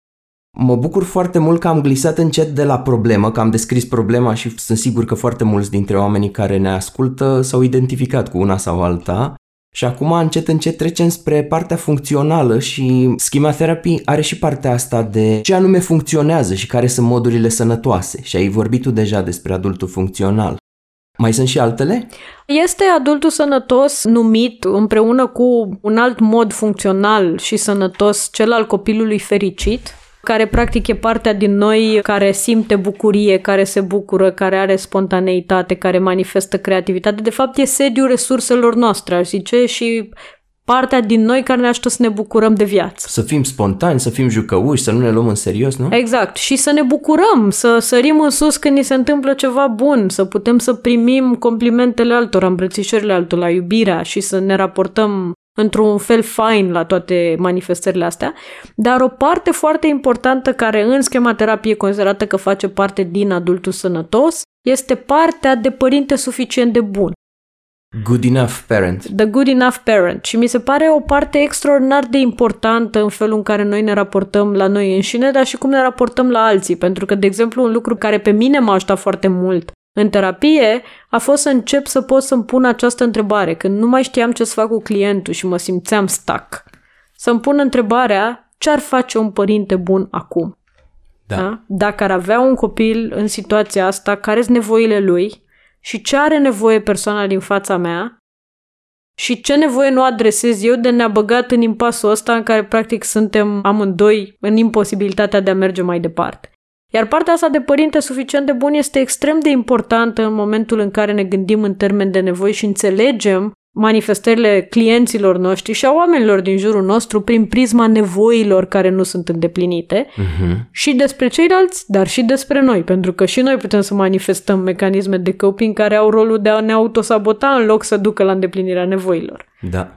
Mă bucur foarte mult că am glisat încet de la problemă, că am descris problema și sunt sigur că foarte mulți dintre oamenii care ne ascultă s-au identificat cu una sau alta. Și acum încet încet trecem spre partea funcțională și schema terapie are și partea asta de ce anume funcționează și care sunt modurile sănătoase. Și ai vorbit tu deja despre adultul funcțional. Mai sunt și altele? Este adultul sănătos numit împreună cu un alt mod funcțional și sănătos, cel al copilului fericit, care practic e partea din noi care simte bucurie, care se bucură, care are spontaneitate, care manifestă creativitate. De fapt, e sediul resurselor noastre, aș zice, și partea din noi care ne ajută să ne bucurăm de viață. Să fim spontani, să fim jucăuși, să nu ne luăm în serios, nu? Exact. Și să ne bucurăm, să sărim în sus când ni se întâmplă ceva bun, să putem să primim complimentele altora, îmbrățișările altora, iubirea și să ne raportăm într-un fel fain la toate manifestările astea. Dar o parte foarte importantă care în schema terapie considerată că face parte din adultul sănătos este partea de părinte suficient de bun. Good enough parent. The good enough parent. Și mi se pare o parte extraordinar de importantă în felul în care noi ne raportăm la noi înșine, dar și cum ne raportăm la alții. Pentru că, de exemplu, un lucru care pe mine m-a ajutat foarte mult în terapie a fost să încep să pot să-mi pun această întrebare. Când nu mai știam ce să fac cu clientul și mă simțeam stuck, să-mi pun întrebarea ce ar face un părinte bun acum. Da. Da? Dacă ar avea un copil în situația asta, care sunt nevoile lui? Și ce are nevoie persoana din fața mea și ce nevoie nu adresez eu de ne-a băgat în impasul ăsta în care practic suntem amândoi în imposibilitatea de a merge mai departe. Iar partea asta de părinte suficient de bun este extrem de importantă în momentul în care ne gândim în termeni de nevoi și înțelegem manifestările clienților noștri și a oamenilor din jurul nostru prin prisma nevoilor care nu sunt îndeplinite uh-huh. și despre ceilalți, dar și despre noi, pentru că și noi putem să manifestăm mecanisme de coping care au rolul de a ne autosabota în loc să ducă la îndeplinirea nevoilor. Da.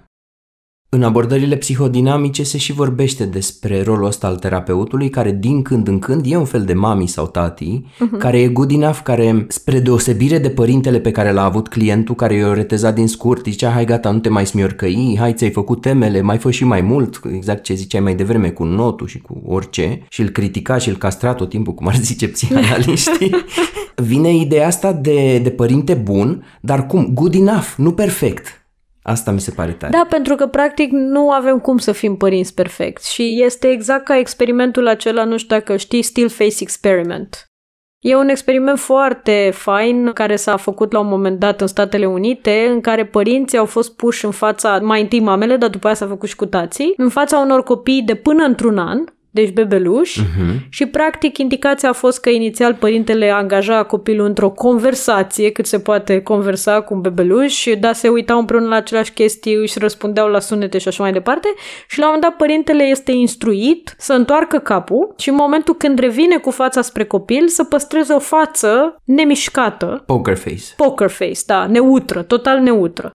În abordările psihodinamice se și vorbește despre rolul ăsta al terapeutului, care din când în când e un fel de mami sau tati, uh-huh. care e good enough, care spre deosebire de părintele pe care l-a avut clientul, care i-a retezat din scurt, zicea, hai gata, nu te mai smiorcăi, hai ți-ai făcut temele, mai fă și mai mult, exact ce ziceai mai devreme, cu notul și cu orice, și îl critica și îl castra tot timpul, cum ar zice psihanaliștii. Vine ideea asta de, de părinte bun, dar cum? Good enough, nu perfect. Asta mi se pare tare. Da, pentru că practic nu avem cum să fim părinți perfecți și este exact ca experimentul acela, nu știu dacă știi, Still Face Experiment. E un experiment foarte fain care s-a făcut la un moment dat în Statele Unite, în care părinții au fost puși în fața, mai întâi mamele, dar după aia s-a făcut și cu tații, în fața unor copii de până într-un an, deci bebeluși, uh-huh. și practic indicația a fost că inițial părintele angaja copilul într-o conversație, cât se poate conversa cu un bebeluș, dar se uitau împreună la aceleași chestii, își răspundeau la sunete și așa mai departe și la un moment dat părintele este instruit să întoarcă capul și în momentul când revine cu fața spre copil să păstreze o față nemișcată. Poker face. Poker face, da, neutră, total neutră.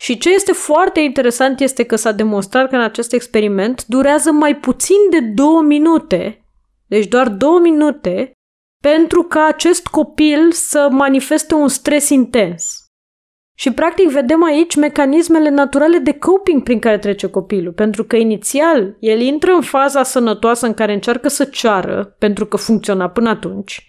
Și ce este foarte interesant este că s-a demonstrat că în acest experiment durează mai puțin de două minute, deci doar două minute, pentru ca acest copil să manifeste un stres intens. Și practic vedem aici mecanismele naturale de coping prin care trece copilul, pentru că inițial el intră în faza sănătoasă în care încearcă să ceară, pentru că funcționa până atunci.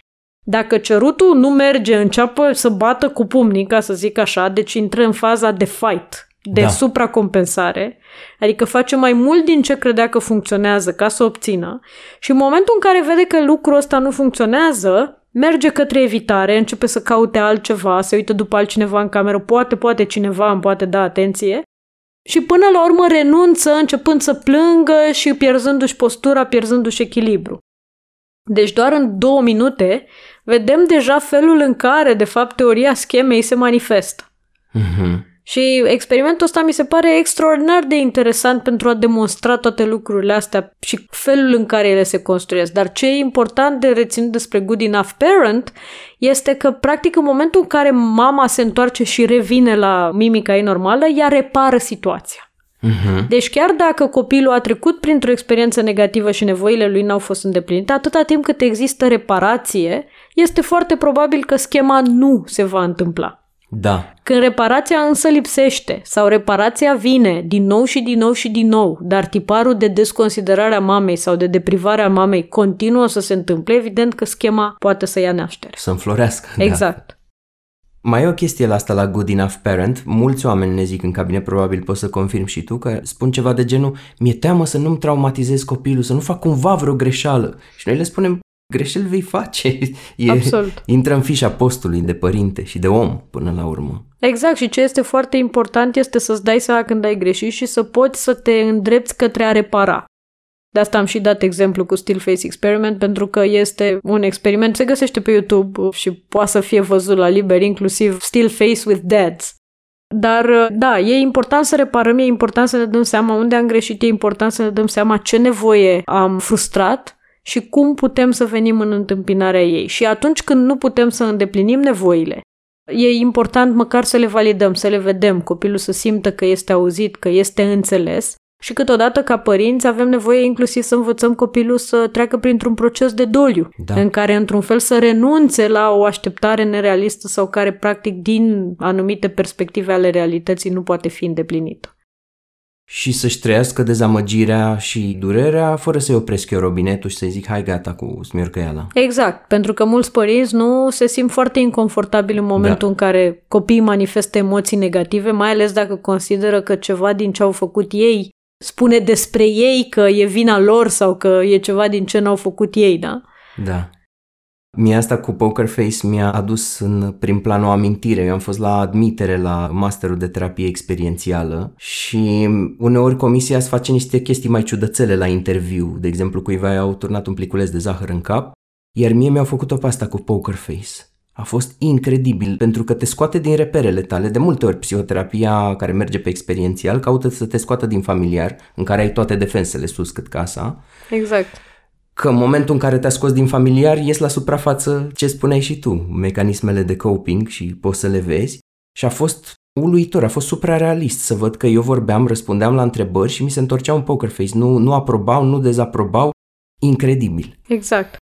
Dacă cerutul nu merge, înceapă să bată cu pumnii, ca să zic așa, deci intră în faza de fight, de da. Supracompensare, adică face mai mult din ce credea că funcționează ca să obțină și în momentul în care vede că lucrul ăsta nu funcționează, merge către evitare, începe să caute altceva, se uită după altcineva în cameră, poate, poate cineva îmi poate da atenție. Și până la urmă renunță, începând să plângă și pierzându-și postura, pierzându-și echilibru. Deci doar în două minute vedem deja felul în care, de fapt, teoria schemei se manifestă. Mm-hmm. Și experimentul ăsta mi se pare extraordinar de interesant pentru a demonstra toate lucrurile astea și felul în care ele se construiesc. Dar ce e important de reținut despre Good Enough Parent este că, practic, în momentul în care mama se întoarce și revine la mimica ei normală, ea repară situația. Deci chiar dacă copilul a trecut printr-o experiență negativă și nevoile lui n-au fost îndeplinite, atâta timp cât există reparație, este foarte probabil că schema nu se va întâmpla. Da. Când reparația însă lipsește sau reparația vine din nou și din nou și din nou, dar tiparul de desconsiderare a mamei sau de deprivare a mamei continuă să se întâmple, evident că schema poate să ia naștere. Să înflorească. Exact. Da. Mai e o chestie la asta la Good Enough Parent, mulți oameni ne zic în cabinet, probabil poți să confirm și tu, că spun ceva de genul, mi-e teamă să nu-mi traumatizez copilul, să nu fac cumva vreo greșeală. Și noi le spunem, greșeli vei face. E, Absolut. Intră în fișa postului de părinte și de om până la urmă. Exact, și ce este foarte important este să-ți dai seama când ai greșit și să poți să te îndrepți către a repara. De asta am și dat exemplu cu Still Face Experiment, pentru că este un experiment, se găsește pe YouTube și poate să fie văzut la liber, inclusiv Still Face with Dads. Dar, da, e important să reparăm, e important să ne dăm seama unde am greșit, e important să ne dăm seama ce nevoie am frustrat și cum putem să venim în întâmpinarea ei. Și atunci când nu putem să îndeplinim nevoile, e important măcar să le validăm, să le vedem, copilul să simtă că este auzit, că este înțeles. Și câteodată, ca părinți, avem nevoie inclusiv să învățăm copilul să treacă printr-un proces de doliu, da. În care, într-un fel, să renunțe la o așteptare nerealistă sau care, practic, din anumite perspective ale realității nu poate fi îndeplinită. Și să-și trăiască dezamăgirea și durerea fără să-i opresc eu robinetul și să-i zic, hai gata cu smiorcăiala. Exact, pentru că mulți părinți nu se simt foarte inconfortabili în momentul da. În care copiii manifestă emoții negative, mai ales dacă consideră că ceva din ce au făcut ei spune despre ei că e vina lor sau că e ceva din ce n-au făcut ei, da? Da. Mie asta cu Poker Face mi-a adus în prim plan o amintire. Eu am fost la admitere la masterul de terapie experiențială și uneori comisia îți face niște chestii mai ciudățele la interviu. De exemplu, cuiva i-au turnat un pliculeț de zahăr în cap, iar mie mi-au făcut-o pe asta cu Poker Face. A fost incredibil, pentru că te scoate din reperele tale. De multe ori psihoterapia care merge pe experiențial caută să te scoată din familiar, în care ai toate defensele sus cât casa. Exact. Că în momentul în care te-a scos din familiar, ies la suprafață ce spuneai și tu, mecanismele de coping și poți să le vezi. Și a fost uluitor, a fost suprarealist să văd că eu vorbeam, răspundeam la întrebări și mi se întorcea un poker face. Nu, nu aprobau, nu dezaprobau. Incredibil. Exact.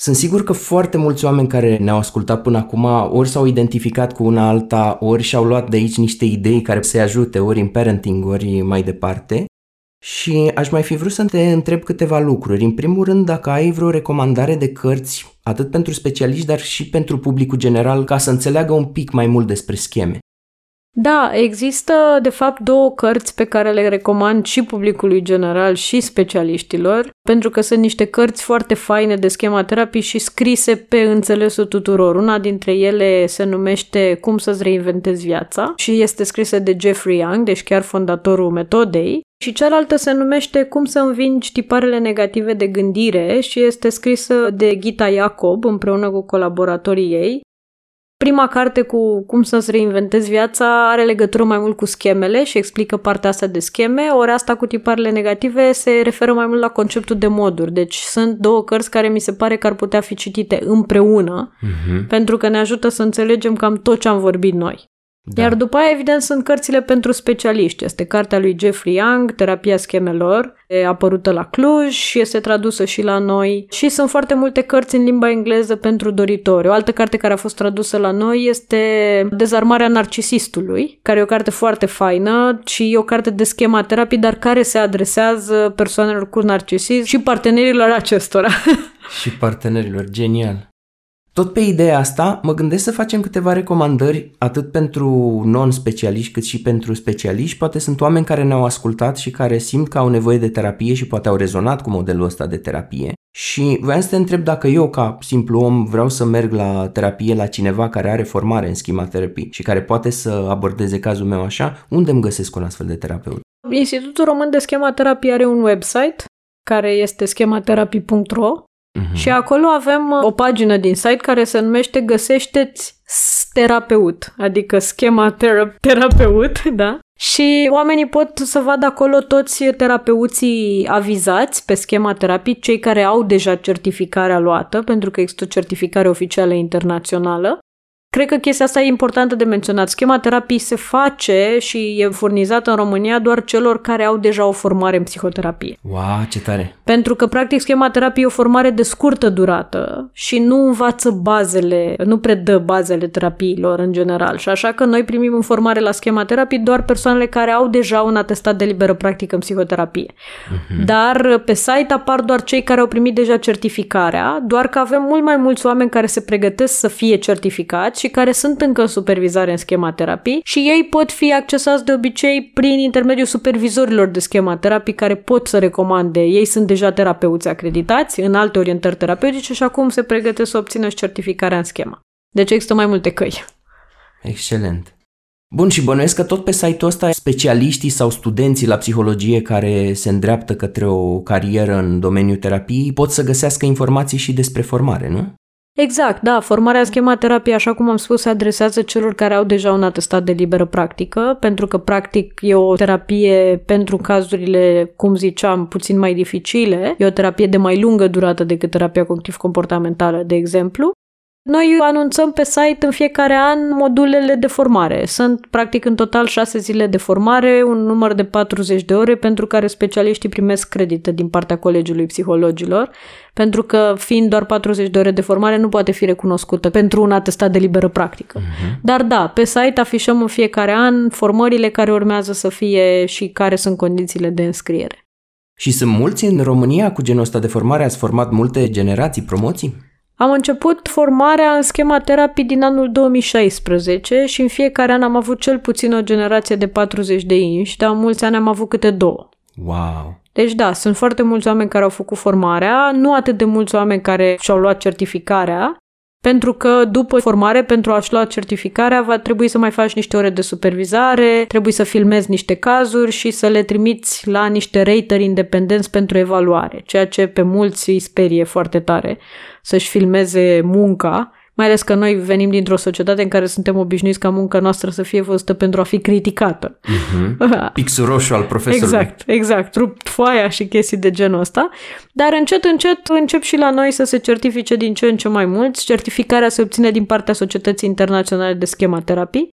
Sunt sigur că foarte mulți oameni care ne-au ascultat până acum ori s-au identificat cu una alta, ori și-au luat de aici niște idei care să-i ajute, ori în parenting, ori mai departe. Și aș mai fi vrut să te întreb câteva lucruri. În primul rând, dacă ai vreo recomandare de cărți, atât pentru specialiști, dar și pentru publicul general, ca să înțeleagă un pic mai mult despre scheme. Da, există de fapt două cărți pe care le recomand și publicului general și specialiștilor, pentru că sunt niște cărți foarte faine de schema terapii și scrise pe înțelesul tuturor. Una dintre ele se numește Cum să-ți reinventezi viața și este scrisă de Jeffrey Young, deci chiar fondatorul metodei, și cealaltă se numește Cum să învingi tiparele negative de gândire și este scrisă de Gita Jacob împreună cu colaboratorii ei. Prima carte cu Cum să-ți reinventezi viața are legătură mai mult cu schemele și explică partea asta de scheme, ori asta cu tiparele negative se referă mai mult la conceptul de moduri. Deci sunt două cărți care mi se pare că ar putea fi citite împreună, uh-huh. pentru că ne ajută să înțelegem cam tot ce am vorbit noi. Da. Iar după aia, evident, sunt cărțile pentru specialiști. Este cartea lui Jeffrey Young, Terapia schemelor, e apărută la Cluj și este tradusă și la noi. Și sunt foarte multe cărți în limba engleză pentru doritori. O altă carte care a fost tradusă la noi este Dezarmarea narcisistului, care e o carte foarte faină și e o carte de schema terapii, dar care se adresează persoanelor cu narcisism și partenerilor acestora. Și partenerilor, genial! Tot pe ideea asta, mă gândesc să facem câteva recomandări, atât pentru non-specialiști, cât și pentru specialiști. Poate sunt oameni care ne-au ascultat și care simt că au nevoie de terapie și poate au rezonat cu modelul ăsta de terapie. Și voiam să te întreb dacă eu, ca simplu om, vreau să merg la terapie la cineva care are formare în schema terapie și care poate să abordeze cazul meu așa, unde îmi găsesc un astfel de terapeut? Institutul Român de Schema Terapii are un website, care este schema terapie punct ro. Uhum. Și acolo avem o pagină din site care se numește Găsește-ți terapeut, adică schema terap- terapeut, da? Și oamenii pot să vadă acolo toți terapeuții avizați pe schema terapii, cei care au deja certificarea luată, pentru că există o certificare oficială internațională. Cred că chestia asta e importantă de menționat. Schema terapii se face și e furnizată în România doar celor care au deja o formare în psihoterapie. Wow, ce tare! Pentru că, practic, schema terapie e o formare de scurtă durată și nu învață bazele, nu predă bazele terapiilor în general. Și așa că noi primim în formare la schema terapie doar persoanele care au deja un atestat de liberă practică în psihoterapie. Uh-huh. Dar pe site apar doar cei care au primit deja certificarea, doar că avem mult mai mulți oameni care se pregătesc să fie certificați și care sunt încă în supervizare în schema terapii și ei pot fi accesați de obicei prin intermediul supervizorilor de schema terapii care pot să recomande. Ei sunt deja terapeuți acreditați în alte orientări terapeutice și acum se pregătesc să obțină și certificarea în schema. Deci există mai multe căi. Excelent. Bun, și bănuiesc că tot pe site-ul ăsta specialiștii sau studenții la psihologie care se îndreaptă către o carieră în domeniul terapiei pot să găsească informații și despre formare, nu? Exact, da. Formarea în schema terapie, așa cum am spus, se adresează celor care au deja un atestat de liberă practică, pentru că, practic, e o terapie pentru cazurile, cum ziceam, puțin mai dificile. E o terapie de mai lungă durată decât terapia cognitiv-comportamentală, de exemplu. Noi anunțăm pe site în fiecare an modulele de formare. Sunt, practic, în total șase zile de formare, un număr de patruzeci de ore pentru care specialiștii primesc credite din partea Colegiului Psihologilor, pentru că, fiind doar patruzeci de ore de formare, nu poate fi recunoscută pentru un atestat de liberă practică. Uh-huh. Dar da, pe site afișăm în fiecare an formările care urmează să fie și care sunt condițiile de înscriere. Și sunt mulți în România cu genul ăsta de formare? Ați format multe generații, promoții? Am început formarea în schema terapii din anul două mii șaisprezece și în fiecare an am avut cel puțin o generație de patruzeci de inși, dar în mulți ani am avut câte două. Wow! Deci da, sunt foarte mulți oameni care au făcut formarea, nu atât de mulți oameni care și-au luat certificarea, pentru că după formare, pentru a-și lua certificarea, va trebui să mai faci niște ore de supervizare, trebuie să filmezi niște cazuri și să le trimiți la niște rateri independenți pentru evaluare, ceea ce pe mulți îi sperie foarte tare să-și filmeze munca, mai ales că noi venim dintr-o societate în care suntem obișnuiți ca munca noastră să fie văzută pentru a fi criticată. Uh-huh. Pixul roșu al profesorului. Exact, exact. Rupt foaia și chestii de genul ăsta. Dar încet, încet încep și la noi să se certifice din ce în ce mai mulți. Certificarea se obține din partea Societății Internaționale de Schema Terapii.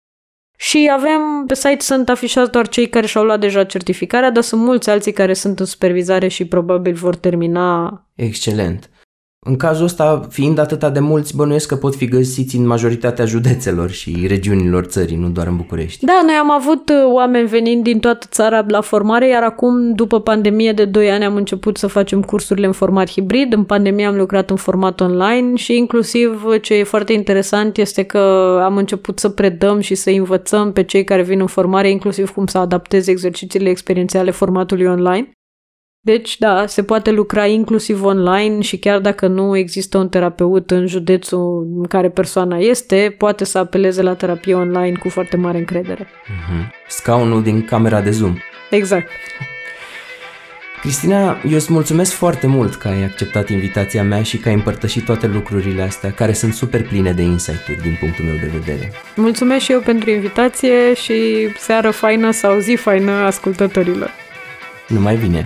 Și avem, pe site sunt afișați doar cei care și-au luat deja certificarea, dar sunt mulți alții care sunt în supervizare și probabil vor termina. Excelent. În cazul ăsta, fiind atâta de mulți, bănuiesc că pot fi găsiți în majoritatea județelor și regiunilor țării, nu doar în București. Da, noi am avut oameni venind din toată țara la formare, iar acum, după pandemie de doi ani, am început să facem cursurile în format hibrid. În pandemie am lucrat în format online și inclusiv ce e foarte interesant este că am început să predăm și să învățăm pe cei care vin în formare, inclusiv cum să adapteze exercițiile experiențiale formatului online. Deci, da, se poate lucra inclusiv online și chiar dacă nu există un terapeut în județul în care persoana este, poate să apeleze la terapie online cu foarte mare încredere. Mm-hmm. Scaunul din camera de Zoom. Exact. Cristina, eu îți mulțumesc foarte mult că ai acceptat invitația mea și că ai împărtășit toate lucrurile astea, care sunt super pline de insight-uri din punctul meu de vedere. Mulțumesc și eu pentru invitație și seară faină sau zi faină ascultătorilor. Numai bine!